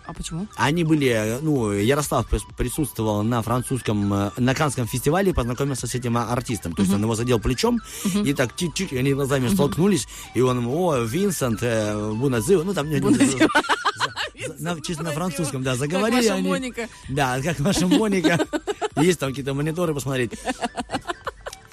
А почему? Они были, ну, Ярослав присутствовал на французском, на Каннском фестивале и познакомился с этим артистом. То есть он его задел плечом, и так чуть-чуть они глазами столкнулись, и он ему: о, Винсент, Буназио, ну там... Чисто на французском, да, заговорили они. Как ваша Моника. Да, как ваша Моника. Есть там какие-то мониторы посмотреть.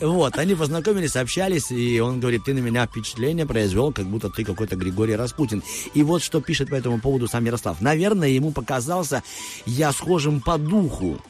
Вот, они познакомились, общались, и он говорит: ты на меня впечатление произвел, как будто ты какой-то Григорий Распутин. И вот что пишет по этому поводу сам Ярослав. Наверное, ему показался я схожим по духу.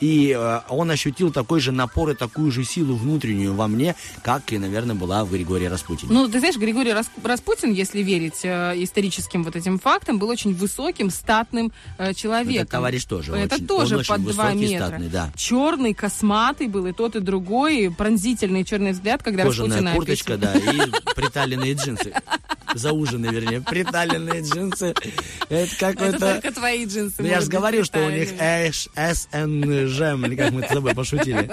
И он ощутил такой же напор и такую же силу внутреннюю во мне, как и, наверное, была в Григории Распутине. Ну, ты знаешь, Григорий Распутин, если верить историческим вот этим фактам, был очень высоким, статным человеком. Этот товарищ тоже. Это очень, тоже под очень 2 высокий, метра. Статный, да. Черный, косматый был и тот, и другой. И пронзительный черный взгляд, когда Распутина... Кожаная курточка, да, и приталенные джинсы. Зауженные, вернее, приталенные джинсы. Это какой-то... Это только твои джинсы. Я же говорил, что у них СНГМ, или как мы с тобой пошутили.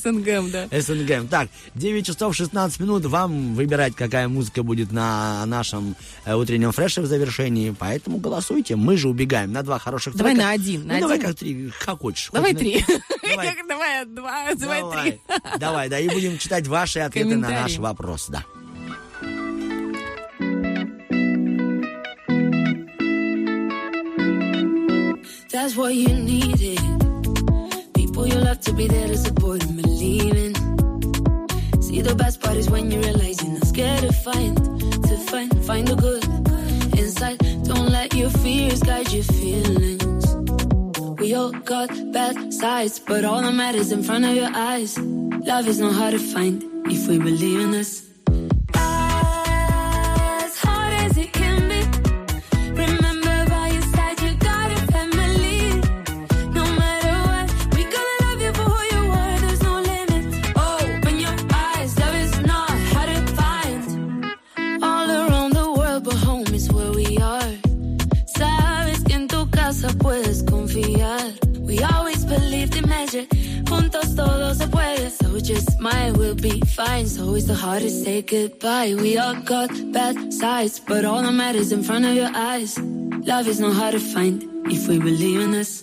СНГМ, да. СНГМ. Так, 9 часов 16 минут. Вам выбирать, какая музыка будет на нашем утреннем фреше в завершении. Поэтому голосуйте. Мы же убегаем на 2 хороших трека. Давай на 1. Ну, давай как 3, как хочешь. Давай 3. Давай 2, давай 3. Давай, да, и будем читать ваши ответы на наш вопрос, да. That's what you needed. People you love to be there to support and believe in. See, the best part is when you realize you're not scared to find the good inside. Don't let your fears guide your feelings. We all got bad sides, but all that matters in front of your eyes. Love is not hard to find if we believe in us. Just smile, we'll be fine. It's always the hardest to say goodbye. We all got bad sides, but all that matters in front of your eyes. Love is not hard to find if we believe in us.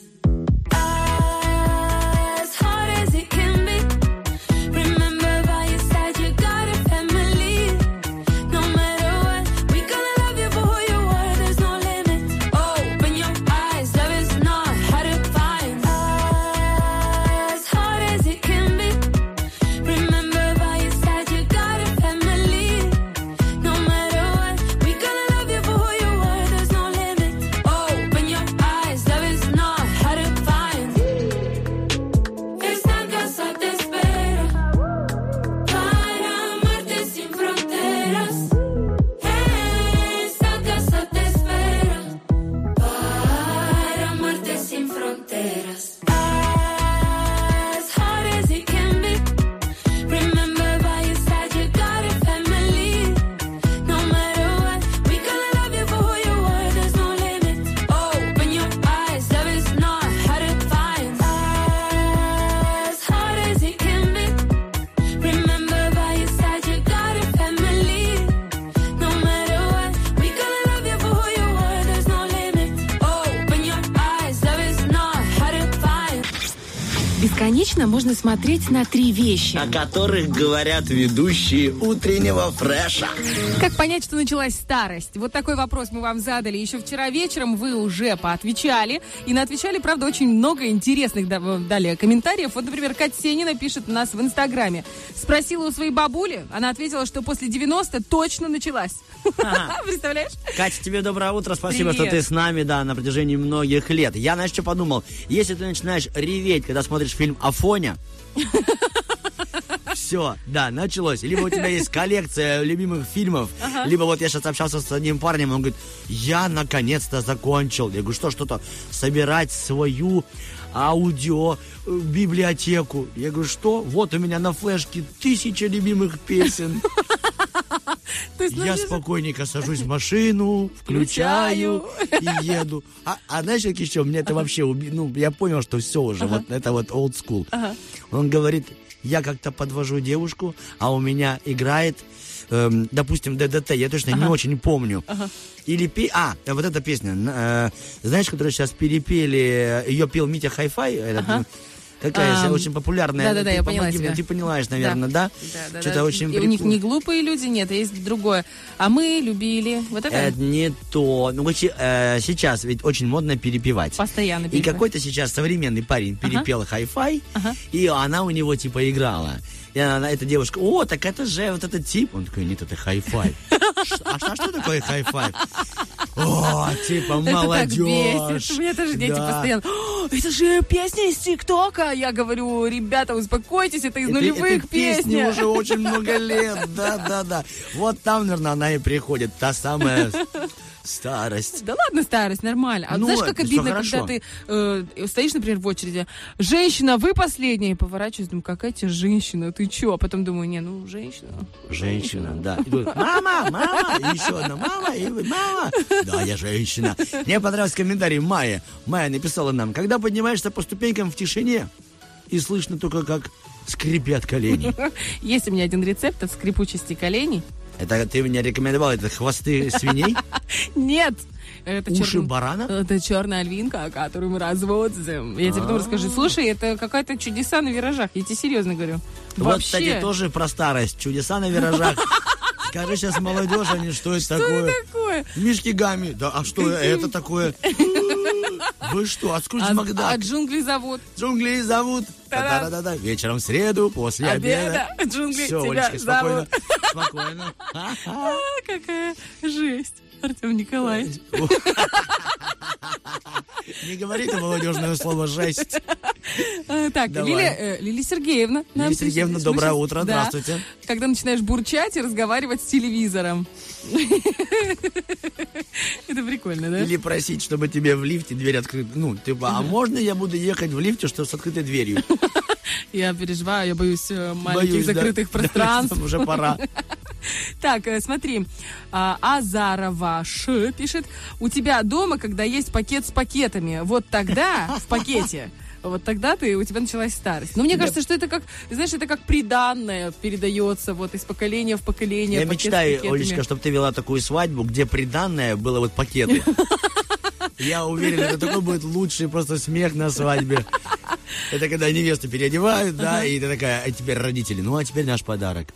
Бесконечно можно смотреть на три вещи, о которых говорят ведущие утреннего фреша. Как понять, что началась старость? Вот такой вопрос мы вам задали еще вчера вечером. Вы уже поотвечали. И наотвечали, правда, очень много интересных далее комментариев. Вот, например, Катя Сенина пишет у нас в Инстаграме. Спросила у своей бабули. Она ответила, что после 90 точно началась. Ага. Представляешь? Катя, тебе доброе утро. Спасибо, привет, что ты с нами, да, на протяжении многих лет. Я, знаешь, что подумал? Если ты начинаешь реветь, когда смотришь фильм «Афоня», все, да, началось. Либо у тебя есть коллекция любимых фильмов, ага, либо вот я сейчас общался с одним парнем, он говорит, я наконец-то закончил. Я говорю, что-то собирать свою аудио, библиотеку. Я говорю, что? Вот у меня на флешке 1000 любимых песен. Я спокойненько сажусь в машину, включаю и еду. А знаешь, как еще? Мне это вообще... Ну, я понял, что все уже. Ага. Вот это вот old school. Ага. Он говорит, я как-то подвожу девушку, а у меня играет, допустим, ДДТ. Я точно не очень помню. Ага. Вот эта песня. Знаешь, которую сейчас перепели... Ее пел Митя Хай-фай. Ага. Какая очень популярная. Да-да-да, я поняла тебя. Ты понимаешь, наверное, да? Да-да-да. Что-то очень... И у них не глупые люди, нет, а есть другое. А мы любили... Вот это? Это не то. Ну, короче, сейчас ведь очень модно перепевать. Постоянно перепевать. И какой-то сейчас современный парень перепел хай-фай, и она у него, типа, играла. И она, эта девушка, о, так это же вот этот тип. Он такой, нет, это хай-фай. А что такое хай-фай? О, типа, молодежь. У меня тоже дети постоянно... Это же песня из ТикТока. Я говорю, ребята, успокойтесь, это из нулевых песни. Это песни уже очень много лет. Да. Вот там, наверное, она и приходит. Та самая... Старость. Да ладно, старость, нормально. А ну, знаешь, как обидно, когда ты стоишь, например, в очереди. Женщина, вы последняя. И поворачиваюсь, думаю, какая тебе женщина? Ты чё? А потом думаю, не, ну, женщина. Да. И думаю, мама, и еще одна мама. Да, я женщина. Мне понравился комментарий Майя. Майя написала нам, когда поднимаешься по ступенькам в тишине, и слышно только, как скрипят колени. Есть у меня один рецепт от скрипучести коленей. Это ты мне рекомендовал, это хвосты свиней? Нет. Это уши барана? Это черная львинка, которую мы разводим. Я тебе потом расскажу. Слушай, это какая-то чудеса на виражах, я тебе серьезно говорю. Вот, вообще... кстати, тоже про старость. Чудеса на виражах. Скажи сейчас молодежь, они что это такое? Что такое? Мишки Гамми. Да, а что это такое? Вы что, от Скрудж Макдак? А джунглей зовут. Джунглей зовут. Да-да-да-да. Вечером в среду, после обеда. Джунглей все, тебя зовут. Спокойно. Какая жесть, Артем Николаевич. Не говори это молодежное слово «жесть». Так, Лилия Сергеевна. Лилия Сергеевна, доброе утро, здравствуйте. Когда начинаешь бурчать и разговаривать с телевизором. Это прикольно, да? Или просить, чтобы тебе в лифте дверь открыта. Ну, типа, а можно я буду ехать в лифте, что с открытой дверью? Я переживаю, я боюсь маленьких закрытых пространств. Уже пора. Так, смотри, Азарова Ш пишет, у тебя дома, когда есть пакет с пакетами, вот тогда в пакете, вот тогда у тебя началась старость. Но мне кажется, что это как, знаешь, это как приданное передается вот из поколения в поколение. Я мечтаю, Олечка, чтобы ты вела такую свадьбу, где приданное было вот пакеты. Я уверен, это такой будет лучший просто смех на свадьбе. Это когда невесту переодевают, да, и ты такая, а теперь родители, ну а теперь наш подарок.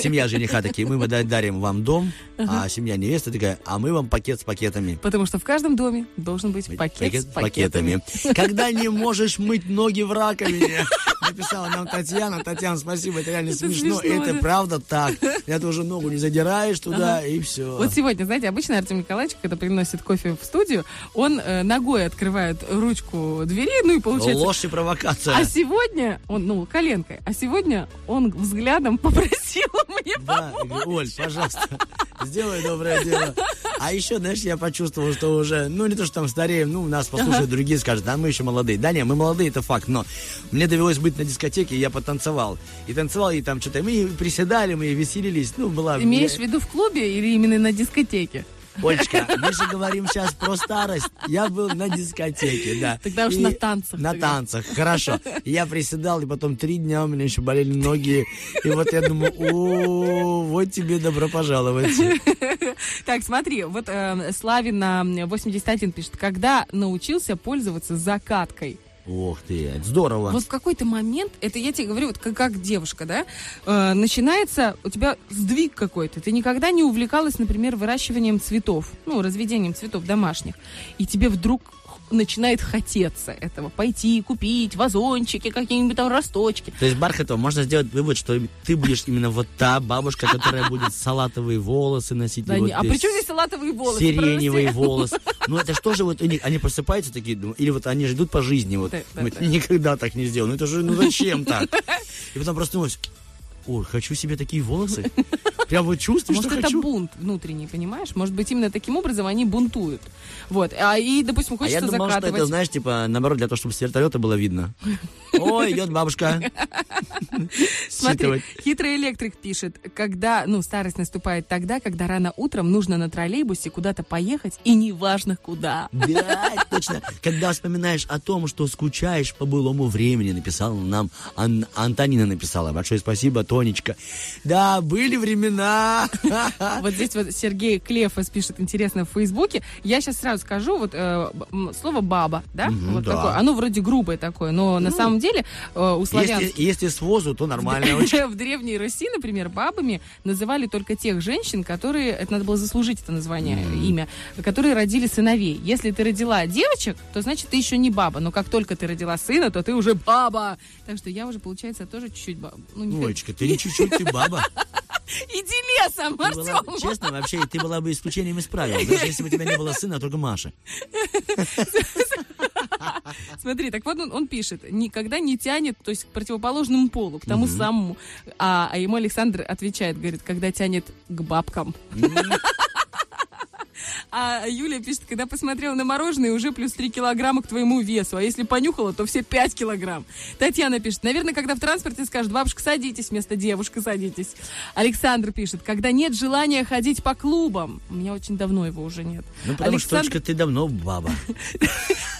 Семья жениха такие, мы дарим вам дом, а семья невесты такая, а мы вам пакет с пакетами. Потому что в каждом доме должен быть пакет с пакетами. Когда не можешь мыть ноги в раковине, написала нам Татьяна. Татьяна, спасибо, это реально смешно. Это правда так. Я тоже ногу не задираешь туда, и все. Вот сегодня, знаете, обычно Артем Николаевич, когда приносит кофе в студию, он ногой открывает ручку двери, ну и получается... Ложь и провокация. А сегодня он, ну, коленкой, а сегодня он взглядом попросил мне помочь. Оль, пожалуйста, сделай доброе дело. А еще, знаешь, я почувствовал, что уже, ну, не то, что там стареем, ну, нас послушают другие, скажут, а мы еще молодые. Да, нет, мы молодые, это факт, но мне довелось быть на дискотеке, и я потанцевал. И танцевал, и там что-то, мы приседали, мы веселились, ну, была... Имеешь в виду в клубе или именно на дискотеке? Олечка, мы же говорим сейчас про старость. Я был на дискотеке, да. Тогда уж на танцах. На танцах, хорошо. Я приседал, и потом 3 дня у меня еще болели ноги. И вот я думаю, о, вот тебе добро пожаловать. Так, смотри, вот Славина 81 пишет, когда научился пользоваться закаткой. Ох ты, здорово. Вот в какой-то момент, это я тебе говорю, вот как девушка, да, начинается у тебя сдвиг какой-то. Ты никогда не увлекалась, например, выращиванием цветов, ну, разведением цветов домашних. И тебе вдруг начинает хотеться этого. Пойти, купить вазончики, какие-нибудь там росточки. То есть, Бархатова, можно сделать вывод, что ты будешь именно вот та бабушка, которая будет салатовые волосы носить. Да, вот, а при чем здесь салатовые волосы? Сиреневые волосы. Ну, это что же вот у них? Они просыпаются такие, или вот они ждут по жизни. Вот. Никогда так не сделал. Ну, это же, ну, зачем так? И потом проснулась. Ой, хочу себе такие волосы. Прям вот чувствую, что хочу. Может, это бунт внутренний, понимаешь? Может быть, именно таким образом они бунтуют. Вот. И, допустим, хочется закатывать. А я думал, что это, знаешь, типа, наоборот, для того, чтобы с вертолета было видно. Ой, идет бабушка. Смотри, хитрый электрик пишет, когда, ну, старость наступает тогда, когда рано утром нужно на троллейбусе куда-то поехать, и неважно куда. Да, точно. Когда вспоминаешь о том, что скучаешь по былому времени, написал нам, Антонина написала. Большое спасибо, Тонечка. Да, были времена. Вот здесь вот Сергей Клефас пишет, интересно, в Фейсбуке. Я сейчас сразу скажу, вот слово «баба», да? Вот такое. Оно вроде грубое такое, но на самом деле у славян... Если с возу, то нормально. В Древней Руси, например, бабами называли только тех женщин, которые... Это надо было заслужить, это название, имя. Которые родили сыновей. Если ты родила девочек, то значит, ты еще не баба. Но как только ты родила сына, то ты уже баба. Так что я уже, получается, тоже чуть-чуть баба. Ну, Олечка, ты не чуть-чуть, ты баба. Иди лесом, Артем! Честно, вообще, ты была бы исключением из правил. Даже если бы у тебя не было сына, только Маша. Смотри, так вот он пишет. Никогда не тянет, то есть, к противоположному полу, к тому самому. А ему Александр отвечает, говорит, когда тянет к бабкам. А Юлия пишет, когда посмотрела на мороженое, уже плюс 3 килограмма к твоему весу. А если понюхала, то все 5 килограмм. Татьяна пишет, наверное, когда в транспорте скажут, бабушка, садитесь, вместо девушка, садитесь. Александр пишет, когда нет желания ходить по клубам. У меня очень давно его уже нет. Ну, потому что, Точка, ты давно баба.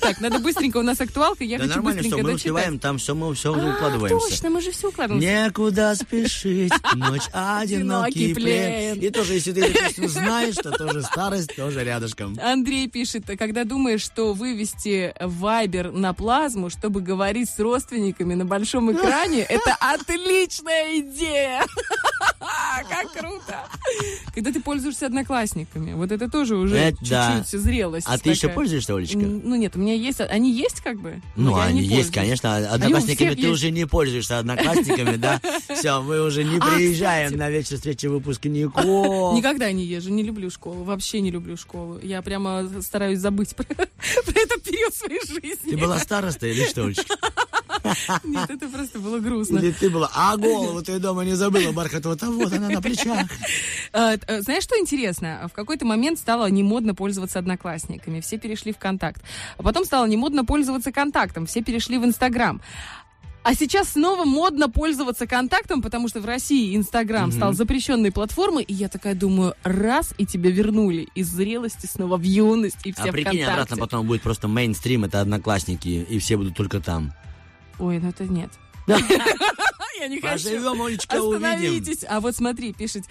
Так, надо быстренько, у нас актуалка, я хочу быстренько дочитать. Да нормально, что мы успеваем, там все, мы все укладываемся. Точно, мы же все укладываемся. Некуда спешить, ночь одинокий плен. И тоже, если ты знаешь, что тоже старость, тоже рядышком. Андрей пишет, когда думаешь, что вывести вайбер на плазму, чтобы говорить с родственниками на большом экране, это отличная идея. Как круто. Когда ты пользуешься одноклассниками, вот это тоже уже чуть-чуть зрелость. А ты еще пользуешься, Олечка? Ну нет, у меня есть, они есть как бы. Ну они есть, конечно, одноклассниками ты уже не пользуешься, одноклассниками, да? Все, мы уже не приезжаем на вечер встречи выпускников. Никогда не езжу, не люблю школу, вообще не люблю школу. Я прямо стараюсь забыть про этот период своей жизни. Ты была старостой или что, Олечка? Нет, это просто было грустно. Или ты была, а голову ты дома не забыла, Бархатова-то вот она на плечах. Знаешь, что интересно? В какой-то момент стало немодно пользоваться одноклассниками. Все перешли в контакт. А потом стало немодно пользоваться контактом. Все перешли в Инстаграм. А сейчас снова модно пользоваться контактом, потому что в России Инстаграм стал запрещенной платформой, и я такая думаю, раз, и тебя вернули из зрелости снова в юность, и все ВКонтакте. А прикинь, обратно потом будет просто мейнстрим, это одноклассники, и все будут только там. Ой, ну это нет. Я не хочу. Поживем, Олечка, остановитесь. Увидим. А вот смотри, пишет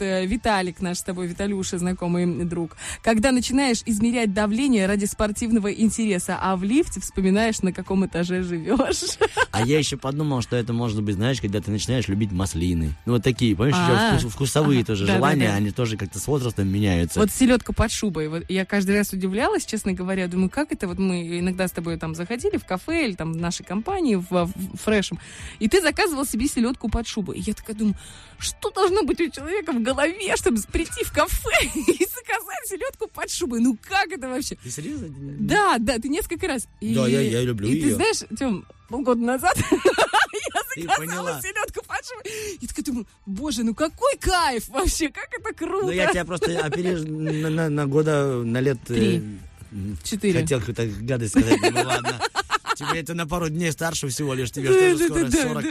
Виталик, наш с тобой Виталюша, знакомый друг. Когда начинаешь измерять давление ради спортивного интереса, а в лифте вспоминаешь, на каком этаже живешь. А я еще подумал, что это может быть, знаешь, когда ты начинаешь любить маслины. Ну вот такие, понимаешь, еще вкусовые тоже желания, они тоже как-то с возрастом меняются. Вот селедка под шубой. Вот я каждый раз удивлялась, честно говоря, думаю, как это вот мы иногда с тобой там заходили в кафе или там в нашей компании, в Фрешем, и ты заказывал себе селедку под шубой. И я такая думаю, что должно быть у человека в голове, чтобы прийти в кафе и заказать селедку под шубой? Ну как это вообще? Ты серьезно? Да, ты несколько раз. Да, я люблю ее. И ты знаешь, Тём, полгода назад я заказала селедку под шубой. И такая думаю, боже, ну какой кайф вообще, как это круто. Ну я тебя просто опережу на лет... 4. Хотел какую-то гадость сказать, ну ладно. Тебе это на пару дней старше всего лишь, тебе тоже скоро 40.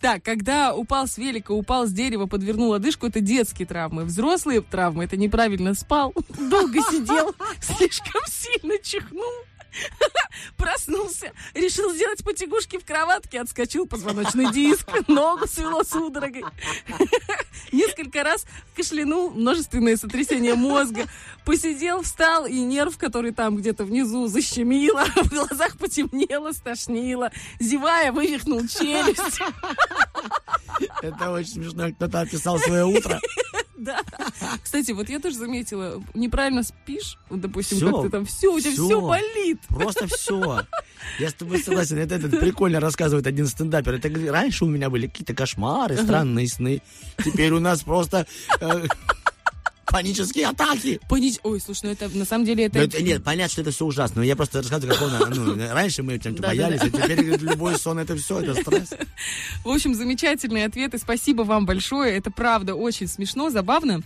Так, когда упал с велика, упал с дерева, подвернул одышку, это детские травмы. Взрослые травмы, это неправильно спал, долго сидел, слишком сильно чихнул. Проснулся проснулся, решил сделать потягушки в кроватке, отскочил позвоночный диск, ногу свело судорогой. Несколько раз кашлянул, множественное сотрясение мозга. Посидел, встал, и нерв, который там где-то внизу, защемило, в глазах потемнело, стошнило. Зевая, вывихнул челюсть. Это очень смешно, кто-то описал свое утро. Да. Кстати, вот я тоже заметила, неправильно спишь, допустим, все, как ты там, все, у тебя все болит. Просто все. Я с тобой согласен. Это прикольно рассказывает один стендапер. Это раньше у меня были какие-то кошмары, странные сны. Теперь у нас просто... Панические атаки. Ой, слушай, ну это на самом деле это... Нет, понятно, что это все ужасно. Но я просто рассказываю, как он... раньше мы чем-то боялись, а теперь любой сон, это все, это стресс. В общем, замечательные ответы. Спасибо вам большое. Это правда очень смешно, забавно.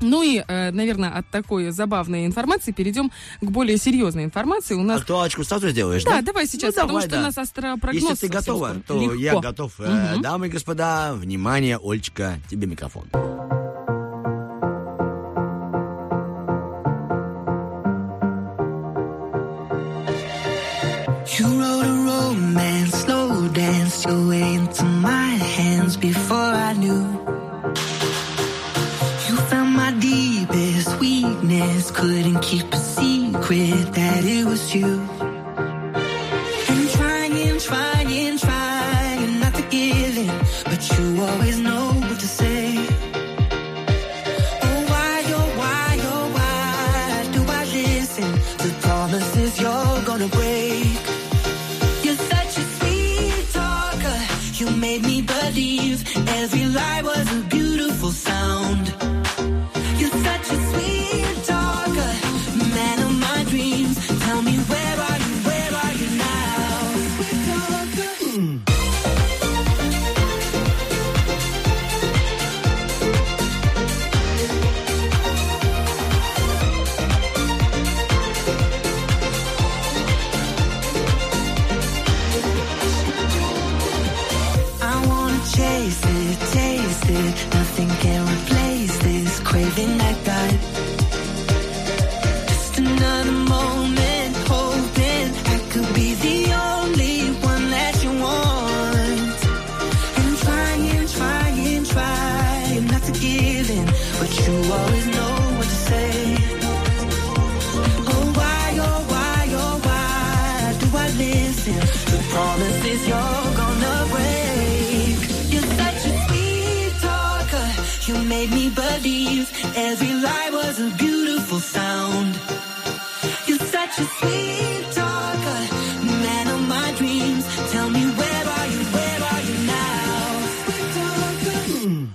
Ну и, наверное, от такой забавной информации перейдем к более серьезной информации. У нас... Актуалочку сразу сделаешь, да? Да, давай сейчас, потому что у нас астропрогноз. Если ты готова, то легко. Я готов. Угу. Дамы и господа, внимание, Олечка, тебе микрофон. You wrote a romance, slow danced your way into my hands before I knew. You found my deepest weakness, couldn't keep a secret that it was you. And trying, trying, trying not to give in, but you always know what to say. Every lie was a beautiful sound. You're such a sweet talker, man of my dreams. Tell me where are you now? Sweet talker. Nothing can replace this craving I got. Just another moment, hoping I could be the only one that you want. And trying, trying, trying not to give in, but you always know what to say. Oh why, oh why do I listen to promises you're gonna break? You made me believe every lie was a beautiful sound. You're such a sweet talker, man of my dreams. Tell me where are you now? Sweet talker.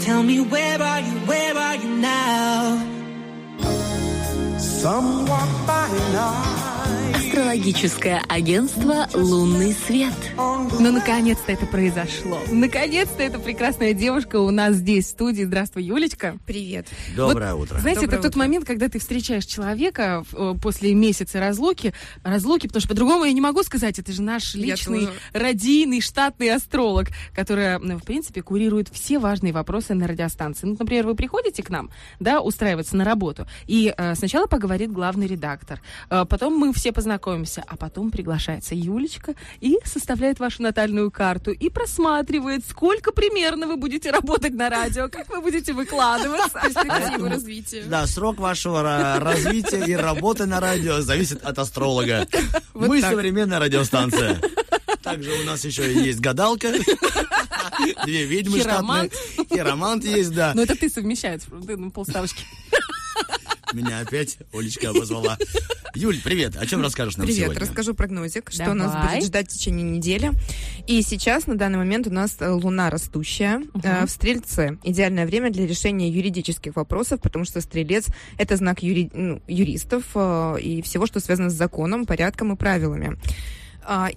Tell me where are you now? Астрологическое агентство «Лунный свет». Ну, наконец-то это произошло. Наконец-то эта прекрасная девушка у нас здесь, в студии. Здравствуй, Юлечка. Привет. Доброе утро. Знаете, это тот момент, когда ты встречаешь человека после месяца разлуки, потому что по-другому я не могу сказать, это же наш личный, радийный, штатный астролог, который, в принципе, курирует все важные вопросы на радиостанции. Ну, например, вы приходите к нам, да, устраиваться на работу, и сначала поговорит главный редактор, потом мы все познакомимся, а потом приглашается Юлечка и составляет вашу натальную карту и просматривает, сколько примерно вы будете работать на радио, как вы будете выкладываться. Перспективу развития. Да, срок вашего развития и работы на радио зависит от астролога. Мы современная радиостанция. Также у нас еще есть гадалка, две ведьмы штатные. Хиромант есть, да. Но это ты совмещаешь, ты на полставочки. Меня опять Олечка обозвала. Юль, привет. О чем расскажешь нам сегодня? Привет, расскажу прогнозик, что нас будет ждать в течение недели. И сейчас, на данный момент, у нас луна растущая в Стрельце. Идеальное время для решения юридических вопросов, потому что Стрелец – это знак юристов и всего, что связано с законом, порядком и правилами.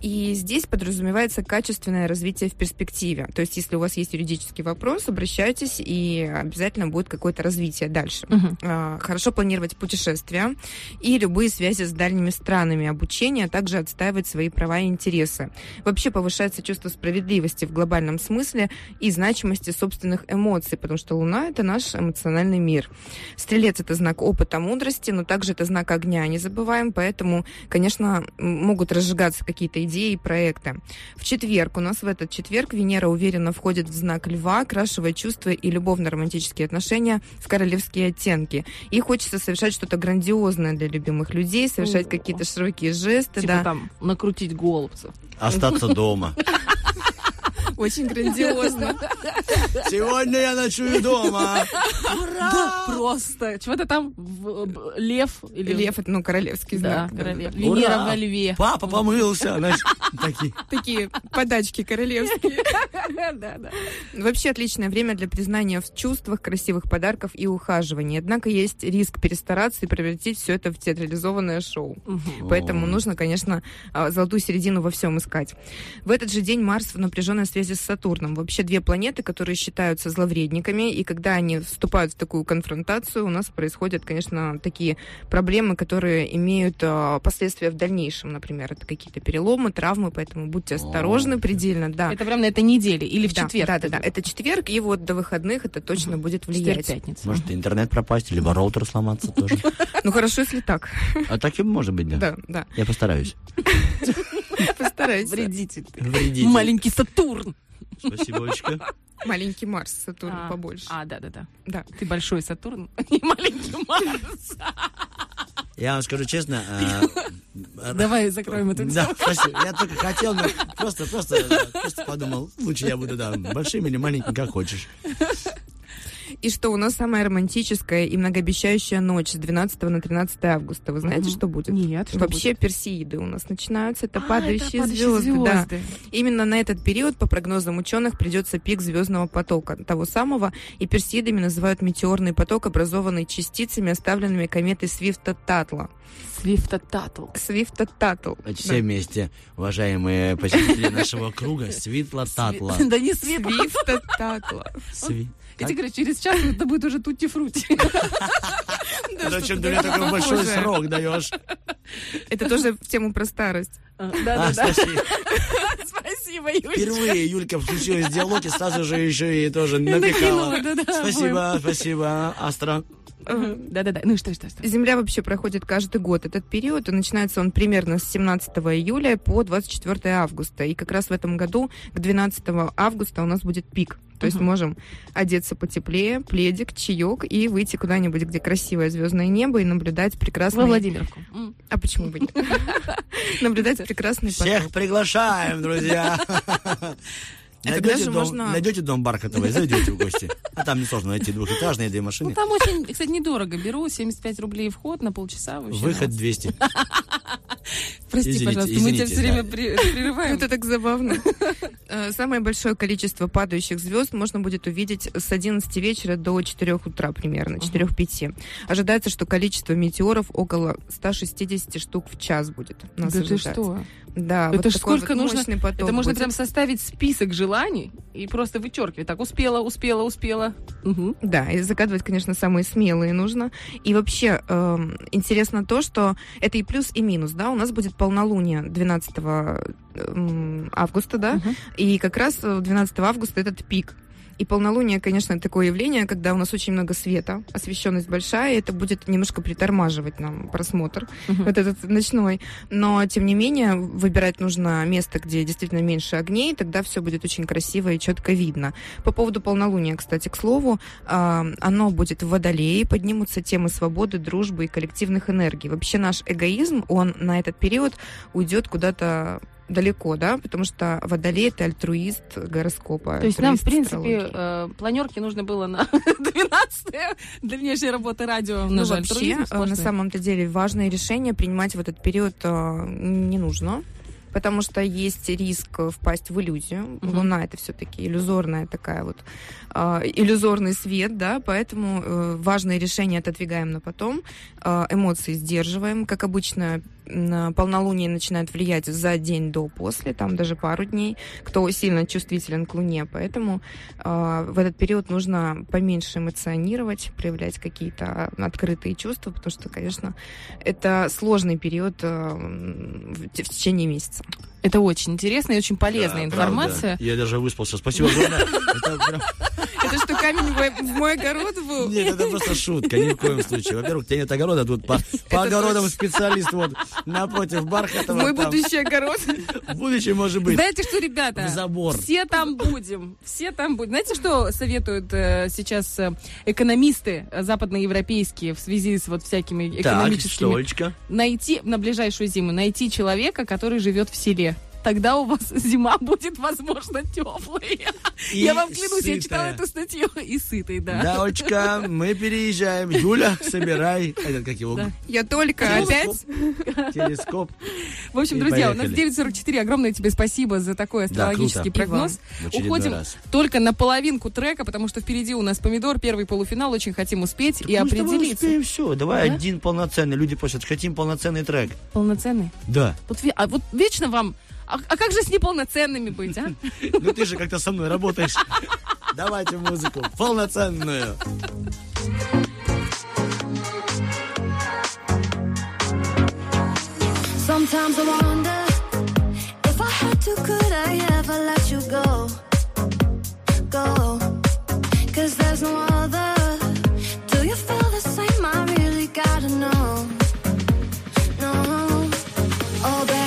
И здесь подразумевается качественное развитие в перспективе. То есть, если у вас есть юридический вопрос, обращайтесь, и обязательно будет какое-то развитие дальше. Хорошо планировать путешествия и любые связи с дальними странами, обучение, а также отстаивать свои права и интересы. Вообще повышается чувство справедливости в глобальном смысле и значимости собственных эмоций, потому что Луна – это наш эмоциональный мир. Стрелец – это знак опыта, мудрости, но также это знак огня, не забываем, поэтому, конечно, могут разжигаться какие-то идеи и проекты. В четверг, у нас в этот четверг, Венера уверенно входит в знак Льва, окрашивая чувства и любовно-романтические отношения в королевские оттенки. И хочется совершать что-то грандиозное для любимых людей, совершать какие-то широкие жесты. Типа там накрутить голубцев. Остаться дома. Очень грандиозно. Сегодня я ночую дома. Ура! Да, просто. Чего-то там лев. Или... Лев, это королевский знак. Да, королев. Венера во льве. Папа помылся. Такие подачки королевские. Вообще отличное время для признания в чувствах, красивых подарков и ухаживания. Однако есть риск перестараться и превратить все это в театрализованное шоу. Поэтому нужно, конечно, золотую середину во всем искать. В этот же день Марс в напряженной связи с Сатурном. Вообще две планеты, которые считаются зловредниками, и когда они вступают в такую конфронтацию, у нас происходят, конечно, такие проблемы, которые имеют последствия в дальнейшем. Например, это какие-то переломы, травмы, поэтому будьте осторожны предельно. Да. Это прям на этой неделе или в четверг? Да, это четверг, и вот до выходных это точно будет влиять. Четверг-пятница. Может, интернет пропасть, либо роутер сломаться тоже. Ну, хорошо, если так. А таким может быть, да? Да. Я постараюсь. Постарайся. Вредитель ты. Маленький Сатурн. Спасибо, Олечка. Маленький Марс, Сатурн побольше. Да. Ты большой Сатурн, не маленький Марс. Я вам скажу честно... Давай закроем эту тему. Да, спасибо. Я только хотел, но просто подумал, лучше я буду большим или маленьким, как хочешь. И что у нас самая романтическая и многообещающая ночь с 12 на 13 августа. Вы знаете, что будет? Нет. Вообще Персеиды у нас начинаются. Это падающие звезды. Да. Именно на этот период, по прогнозам ученых, придется пик звездного потока. Того самого. И Персеидами называют метеорный поток, образованный частицами, оставленными кометой Свифта-Татла. Свифта-Татл. Все вместе, уважаемые посетители нашего круга, Свифта-Татла. Да не Свифта-Татла. Я тебе говорю, через час это будет уже тутти-фрути. Зачем ты мне такой большой срок даешь? Это тоже тема про старость. Да. Спасибо, Юлька. Впервые Юлька включилась в диалог и сразу же еще и тоже напекала. Спасибо, Астра. Да. Ну что. Земля вообще проходит каждый год этот период, и начинается он примерно с 17 июля по 24 августа. И как раз в этом году к 12 августа у нас будет пик. То есть можем одеться потеплее, пледик, чаек и выйти куда-нибудь, где красивое звездное небо и наблюдать прекрасный... Во Владимировку. А почему бы нет? Наблюдать прекрасный поток. Всех приглашаем, друзья! Найдете дом Бархатовой, зайдете в гости. А там несложно найти двухэтажные, две машины. Ну, там очень, кстати, недорого. Беру 75 рублей вход на полчаса. Выход 200. Прости, пожалуйста, мы тебя все время прерываем. Это так забавно. Самое большое количество падающих звезд можно будет увидеть с 11 вечера до 4 утра примерно, 4-5. Ожидается, что количество метеоров около 160 штук в час будет. Да ты что? Да, это сколько нужно? Это можно прям составить список желаний и просто вычеркивать. Так, успела. Да, и загадывать, конечно, самые смелые нужно. И вообще интересно то, что это и плюс, и минус, да, у нас будет полнолуние 12 августа, да, и как раз 12 августа этот пик. И полнолуние, конечно, такое явление, когда у нас очень много света, освещенность большая, и это будет немножко притормаживать нам просмотр, вот этот ночной. Но, тем не менее, выбирать нужно место, где действительно меньше огней, тогда все будет очень красиво и четко видно. По поводу полнолуния, кстати, к слову, оно будет в Водолее, поднимутся темы свободы, дружбы и коллективных энергий. Вообще наш эгоизм, он на этот период уйдет куда-то далеко, да, потому что водолей — это альтруист гороскопа. То есть нам, в принципе, планерки нужно было на 12-е для внешней работы радио. Ну, вообще, на самом-то деле, важные решения принимать в этот период не нужно, потому что есть риск впасть в иллюзию. Uh-huh. Луна — это все-таки иллюзорная такая вот, иллюзорный свет, да, поэтому важные решения отодвигаем на потом, эмоции сдерживаем, как обычно. Полнолуние начинает влиять за день до после, там даже пару дней, кто сильно чувствителен к Луне. Поэтому в этот период нужно поменьше эмоционировать, проявлять какие-то открытые чувства, потому что, конечно, это сложный период в течение месяца. Это очень интересная и очень полезная информация. Правда. Я даже выспался. Спасибо огромное. Это что, камень в мой огород был? Нет, это просто шутка, ни в коем случае. Во-первых, у тебя нет огорода, тут по огородам специалист вот напротив Бархатова. Мой будущий огород. Будущее может быть. Знаете что, ребята? Забор. Все там будем. Все там будем. Знаете, что советуют сейчас экономисты западноевропейские в связи с вот всякими экономическими? Так, найти на ближайшую зиму, найти человека, который живет в селе. Тогда у вас зима будет, возможно, теплой. Я вам клянусь, сытая. Я читала эту статью. И сытой, да. Да, Олечка, мы переезжаем. Юля, собирай. Этот, как его? Да. Я только опять. Телескоп. В общем, и друзья, поехали. У нас 9.44. Огромное тебе спасибо за такой астрологический прогноз. Уходим только на половинку трека, потому что впереди у нас «Помидор», первый полуфинал. Очень хотим успеть так и определиться. Давай все. Давай один полноценный. Люди просят, хотим полноценный трек. Полноценный? Да. Вот вечно вам... А как же с неполноценными быть, а? Ну ты же как-то со мной работаешь. Давайте музыку полноценную. Sometimes I wonder if I had to, could I ever let you go, go? 'Cause there's no other. Do you feel the same? I really gotta know, no. Oh baby.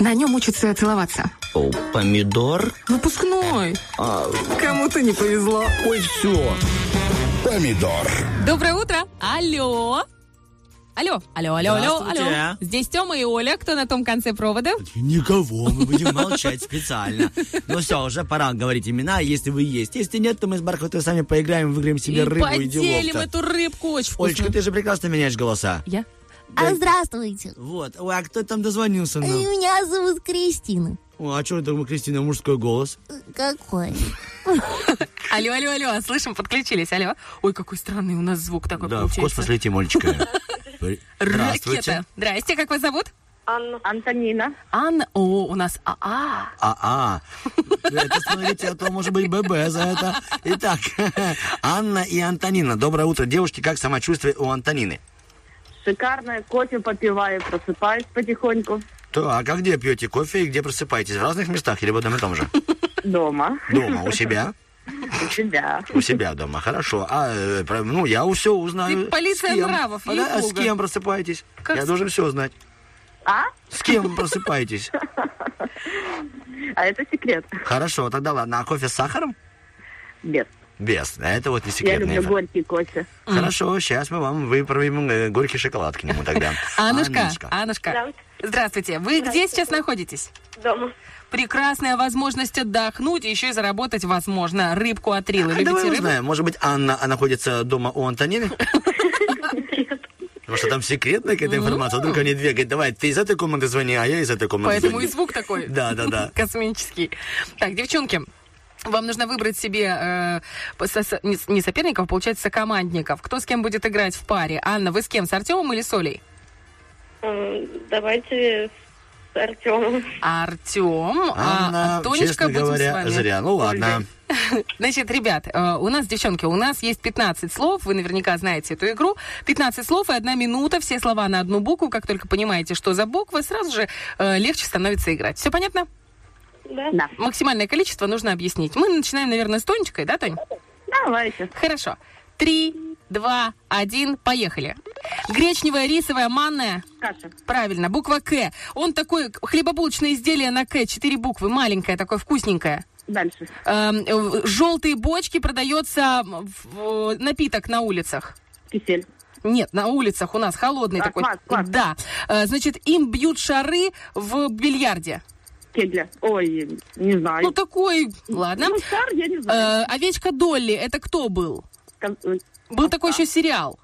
На нем учатся целоваться. О, помидор? Выпускной. Кому-то не повезло. Ой, все. Помидор. Доброе утро. Алло. Алло, алло, алло, алло, алло. Здесь Тёма и Оля. Кто на том конце провода? Никого. Мы будем молчать специально. Ну все, уже пора говорить имена, если вы есть. Если нет, то мы с Бархатовой сами поиграем, выиграем себе рыбу и делов-то. Поделим эту рыбку, очень вкусно. Олечка, ты же прекрасно меняешь голоса. Я? Да. Здравствуйте. Вот. Ой, а кто там дозвонился нам? Меня зовут Кристина. О, а что это, Кристина, мужской голос? Какой? Алло, алло, алло, слышим, подключились, алло. Ой, какой странный у нас звук такой получается. Да, в космос летим, Олечка. Ракета. Здрасте, как вас зовут? Анна. Антонина. Анна. О, у нас АА. АА. Это, смотрите, а то может быть ББ за это. Итак, Анна и Антонина. Доброе утро, девушки. Как самочувствие у Антонины? Шикарное, кофе попиваю, просыпаюсь потихоньку. А как где пьете кофе и где просыпаетесь? В разных местах или в одном и том же? Дома. Дома, у себя? У себя. У себя дома, хорошо. А, ну, я все узнаю. И полиция нравов. А с кем просыпаетесь? Как я должен все знать. А? С кем вы просыпаетесь? А это секрет. Хорошо, тогда ладно. А кофе с сахаром? Без. Без. Это вот не секретная информация. Я люблю горький кофе. Хорошо, сейчас мы вам выправим горький шоколад к нему тогда. Аннушка. Здравствуйте. Вы где сейчас находитесь? Дома. Прекрасная возможность отдохнуть, еще и заработать, возможно, рыбку от Рилы. Давай узнаем. Может быть, Анна находится дома у Антонины? Потому что там секретная какая-то информация. Вдруг они две говорят: давай, ты из этой комнаты звони, а я из этой комнаты звони. Поэтому и звук такой. Да. Космический. Так, девчонки. Вам нужно выбрать себе не соперников, а получается сокомандников. Кто с кем будет играть в паре? Анна, вы с кем? С Артемом или с Олей? Давайте с Артемом. Артем, Анна, Тонечка, честно говоря, будем с вами. Зря. Ну ладно. Значит, ребят, у нас, девчонки, у нас есть 15 слов, вы наверняка знаете эту игру. 15 слов и 1 минута, все слова на одну букву. Как только понимаете, что за буква, сразу же легче становится играть. Все понятно? Да. Максимальное количество нужно объяснить. Мы начинаем, наверное, с Тонечкой, да, Тонь? Давайте. Хорошо. 3, 2, 1, поехали. Гречневая, рисовая, манная. Каша. Правильно, буква К. Он такой, хлебобулочное изделие на К, 4 буквы, маленькое, такое вкусненькое. Дальше. Желтые бочки, продается напиток на улицах. Кисель. Нет, на улицах у нас холодный такой. Квас. Да. Значит, им бьют шары в бильярде. Кегля. Ой, не знаю. Ну, такой, ладно. Ну, шар, я не знаю. Овечка Долли, это кто был? Был такой еще сериал.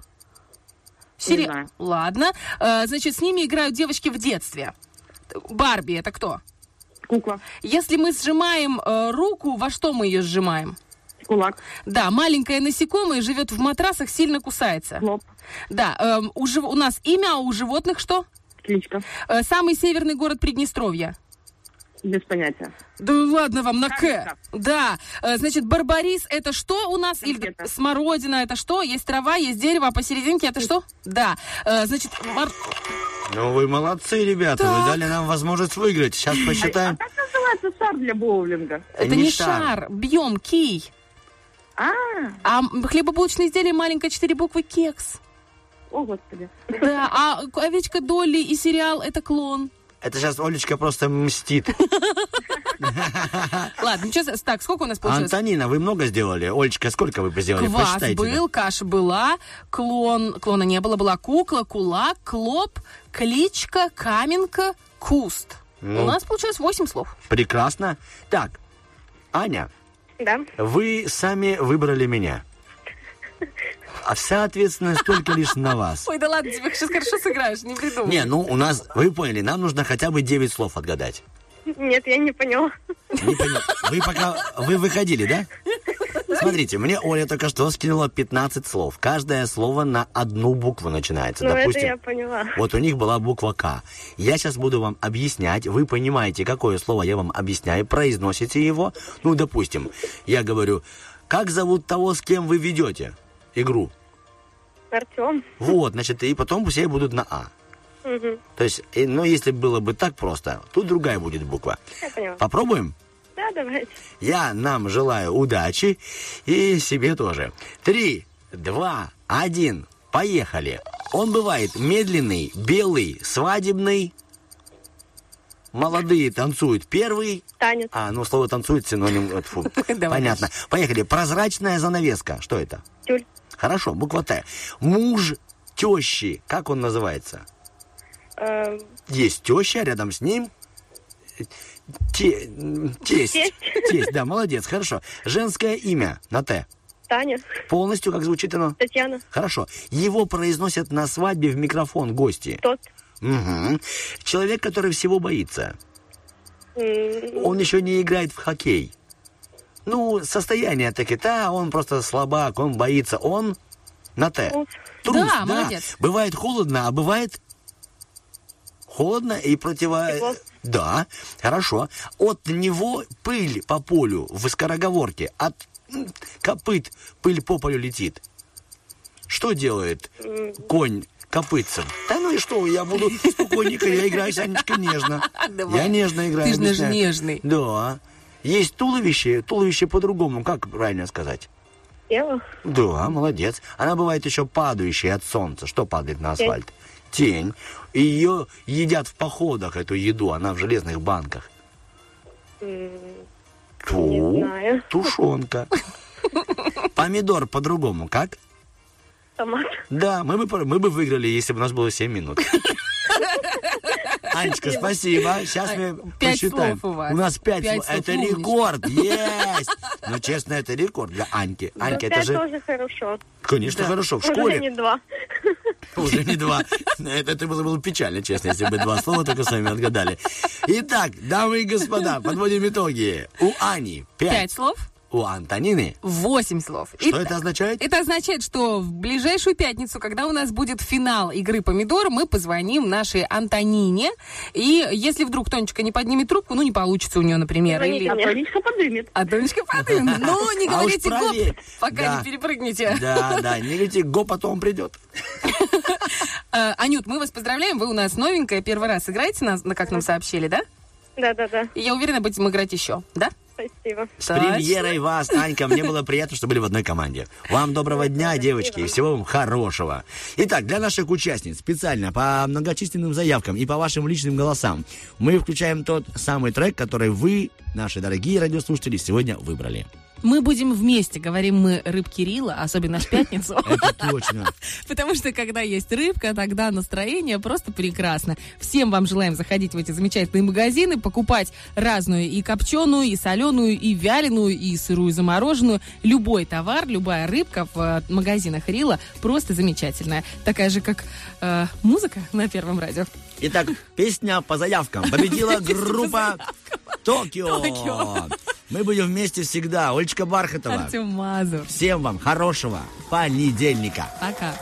Сериал. Ладно. Значит, с ними играют девочки в детстве. Барби, это кто? Кукла. Если мы сжимаем руку, во что мы ее сжимаем? Кулак. Да, маленькое насекомое живет в матрасах, сильно кусается. Лоб. Да, у нас имя, а у животных что? Кличка. Самый северный город Приднестровья. Без понятия. Да ладно вам, на К. Да, значит, барбарис это что у нас? Или смородина это что? Есть трава, есть дерево, а посерединке это что? Да, значит... Ну вы молодцы, ребята, так. Вы дали нам возможность выиграть. Сейчас посчитаем. А как называется шар для боулинга? Это не шар, бьем, кий. А хлебобулочное изделие маленькое, 4 буквы, кекс. О, Господи. Да, а овечка Долли и сериал это клон. Это сейчас Олечка просто мстит. Ладно, сейчас, так, сколько у нас получилось? Антонина, вы много сделали? Олечка, сколько вы сделали? Квас был, каша была, клона не было, была кукла, кулак, клоп, кличка, каменка, куст. Ну, у нас получилось 8 слов. Прекрасно. Так, Аня, да? Вы сами выбрали меня. А вся ответственность только лишь на вас. Ой, да ладно, тебе сейчас хорошо сыграешь, не придумай. Не, ну у нас, вы поняли, нам нужно хотя бы 9 слов отгадать. Нет, я не поняла. Не поняла. Вы пока, вы выходили, да? Смотрите, мне Оля только что скинула 15 слов. Каждое слово на одну букву начинается. Ну, допустим, это я поняла. Вот у них была буква К. Я сейчас буду вам объяснять. Вы понимаете, какое слово я вам объясняю, произносите его. Ну, допустим, я говорю, как зовут того, с кем вы ведете игру? Артем. Вот, значит, и потом все будут на А. Угу. То есть, ну, если было бы так просто, тут другая будет буква. Я поняла. Попробуем? Да, давайте. Я нам желаю удачи и себе тоже. 3, 2, 1, поехали. Он бывает медленный, белый, свадебный. Молодые танцуют первый. Танец. А, ну, слово танцует синоним. Фу. Понятно. Поехали. Прозрачная занавеска. Что это? Тюль. Хорошо, буква Т. Муж тещи. Как он называется? Есть теща, рядом с ним тесть. Тесть, да, молодец, хорошо. Женское имя на Т. Таня. Полностью, как звучит оно? Татьяна. Хорошо. Его произносят на свадьбе в микрофон гости. Тот. Угу. Человек, который всего боится. Он еще не играет в хоккей. Ну, состояние таки, да, он просто слабак, он боится, он на Т. Трус, да. Молодец. Бывает холодно, а бывает холодно и противо... Да, хорошо. От него пыль по полю в скороговорке, от копыт пыль по полю летит. Что делает конь? копытцем. Да ну и что, я буду спокойненько, я играю с Анечкой нежно. Я нежно играю. Ты же нежный. Да. Есть туловище, туловище по-другому, как правильно сказать? Тело. Да, молодец. Она бывает еще падающая от солнца. Что падает на асфальт? Тень. И ее едят в походах, эту еду, она в железных банках. Тушенка. Помидор по-другому как? Томат. Да, мы бы выиграли, если бы у нас было 7 минут. Анечка, спасибо. Сейчас мы посчитаем. У нас 5. Это рекорд. Есть. Ну, честно, это рекорд для Аньки. Анька, это же... тоже хорошо. Конечно, хорошо. В школе... Уже не два. Это было печально, честно, если бы 2 слова только сами отгадали. Итак, дамы и господа, подводим итоги. У Ани 5 слов. У Антонины 8 слов. Что это означает? Это означает, что в ближайшую пятницу, когда у нас будет финал игры «Помидор», мы позвоним нашей Антонине. И если вдруг Тонечка не поднимет трубку, ну, не получится у нее, например. А Тонечка подымет. Ну, не говорите «гоп», пока не перепрыгнете. Да, не говорите «гоп», а то он придет. Анют, мы вас поздравляем. Вы у нас новенькая, первый раз играете, как нам сообщили, да? Да. Я уверена, будем играть еще, да? Спасибо. С премьерой вас, Анька. Мне было приятно, что были в одной команде. Вам доброго дня, девочки, и всего вам хорошего. Итак, для наших участниц специально по многочисленным заявкам и по вашим личным голосам мы включаем тот самый трек, который вы, наши дорогие радиослушатели, сегодня выбрали. Мы будем вместе, говорим мы, рыбки Рила, особенно в пятницу. Это точно. Потому что, когда есть рыбка, тогда настроение просто прекрасно. Всем вам желаем заходить в эти замечательные магазины, покупать разную и копченую, и соленую, и вяленую, и сырую, замороженную. Любой товар, любая рыбка в магазинах Рила просто замечательная. Такая же, как музыка на первом радио. Итак, песня по заявкам. Победила группа «Токио». Мы будем вместе всегда. Олечка Бархатова. Артем Мазур. Всем вам хорошего понедельника. Пока.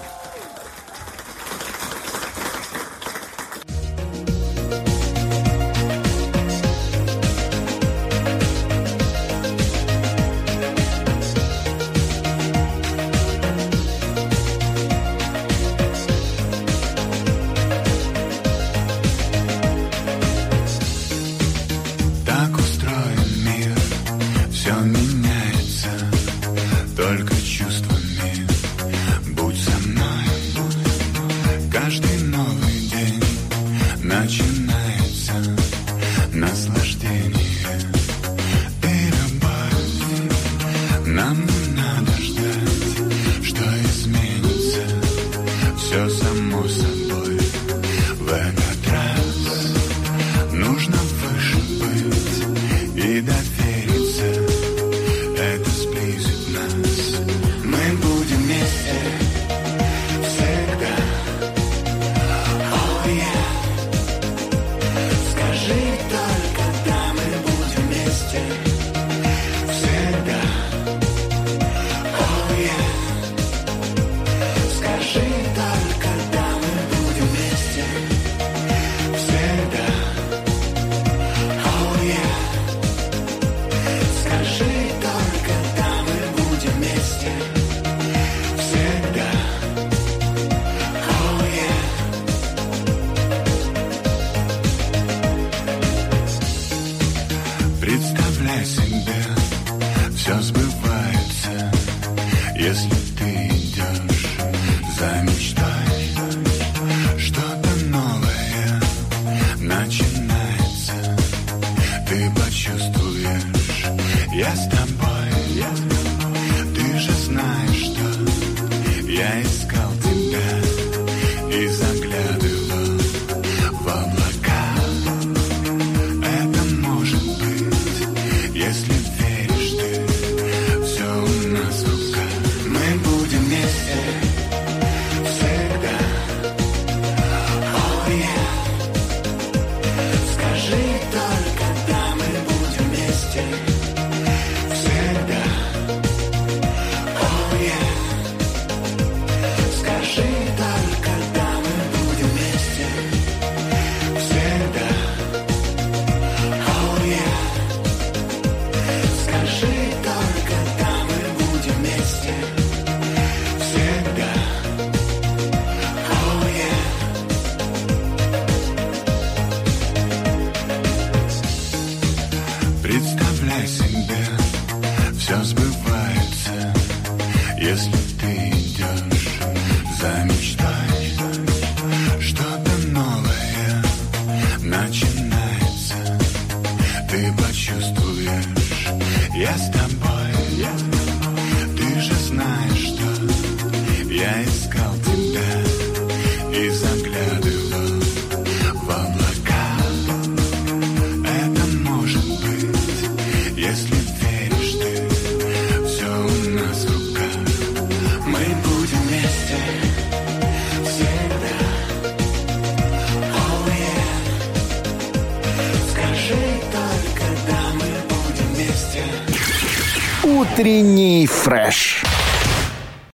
Скажи только, да, мы Если ты идешь за мечтой, что-то новое начинается. Ты почувствуешь, я с тобой, ты же знаешь, что я искал тебя и заглядывал в облака. Это может быть, если веришь ты, все у нас в руках. Мы будем вместе всегда. Oh yeah. Скажи только да, мы будем вместе. Утренний фреш.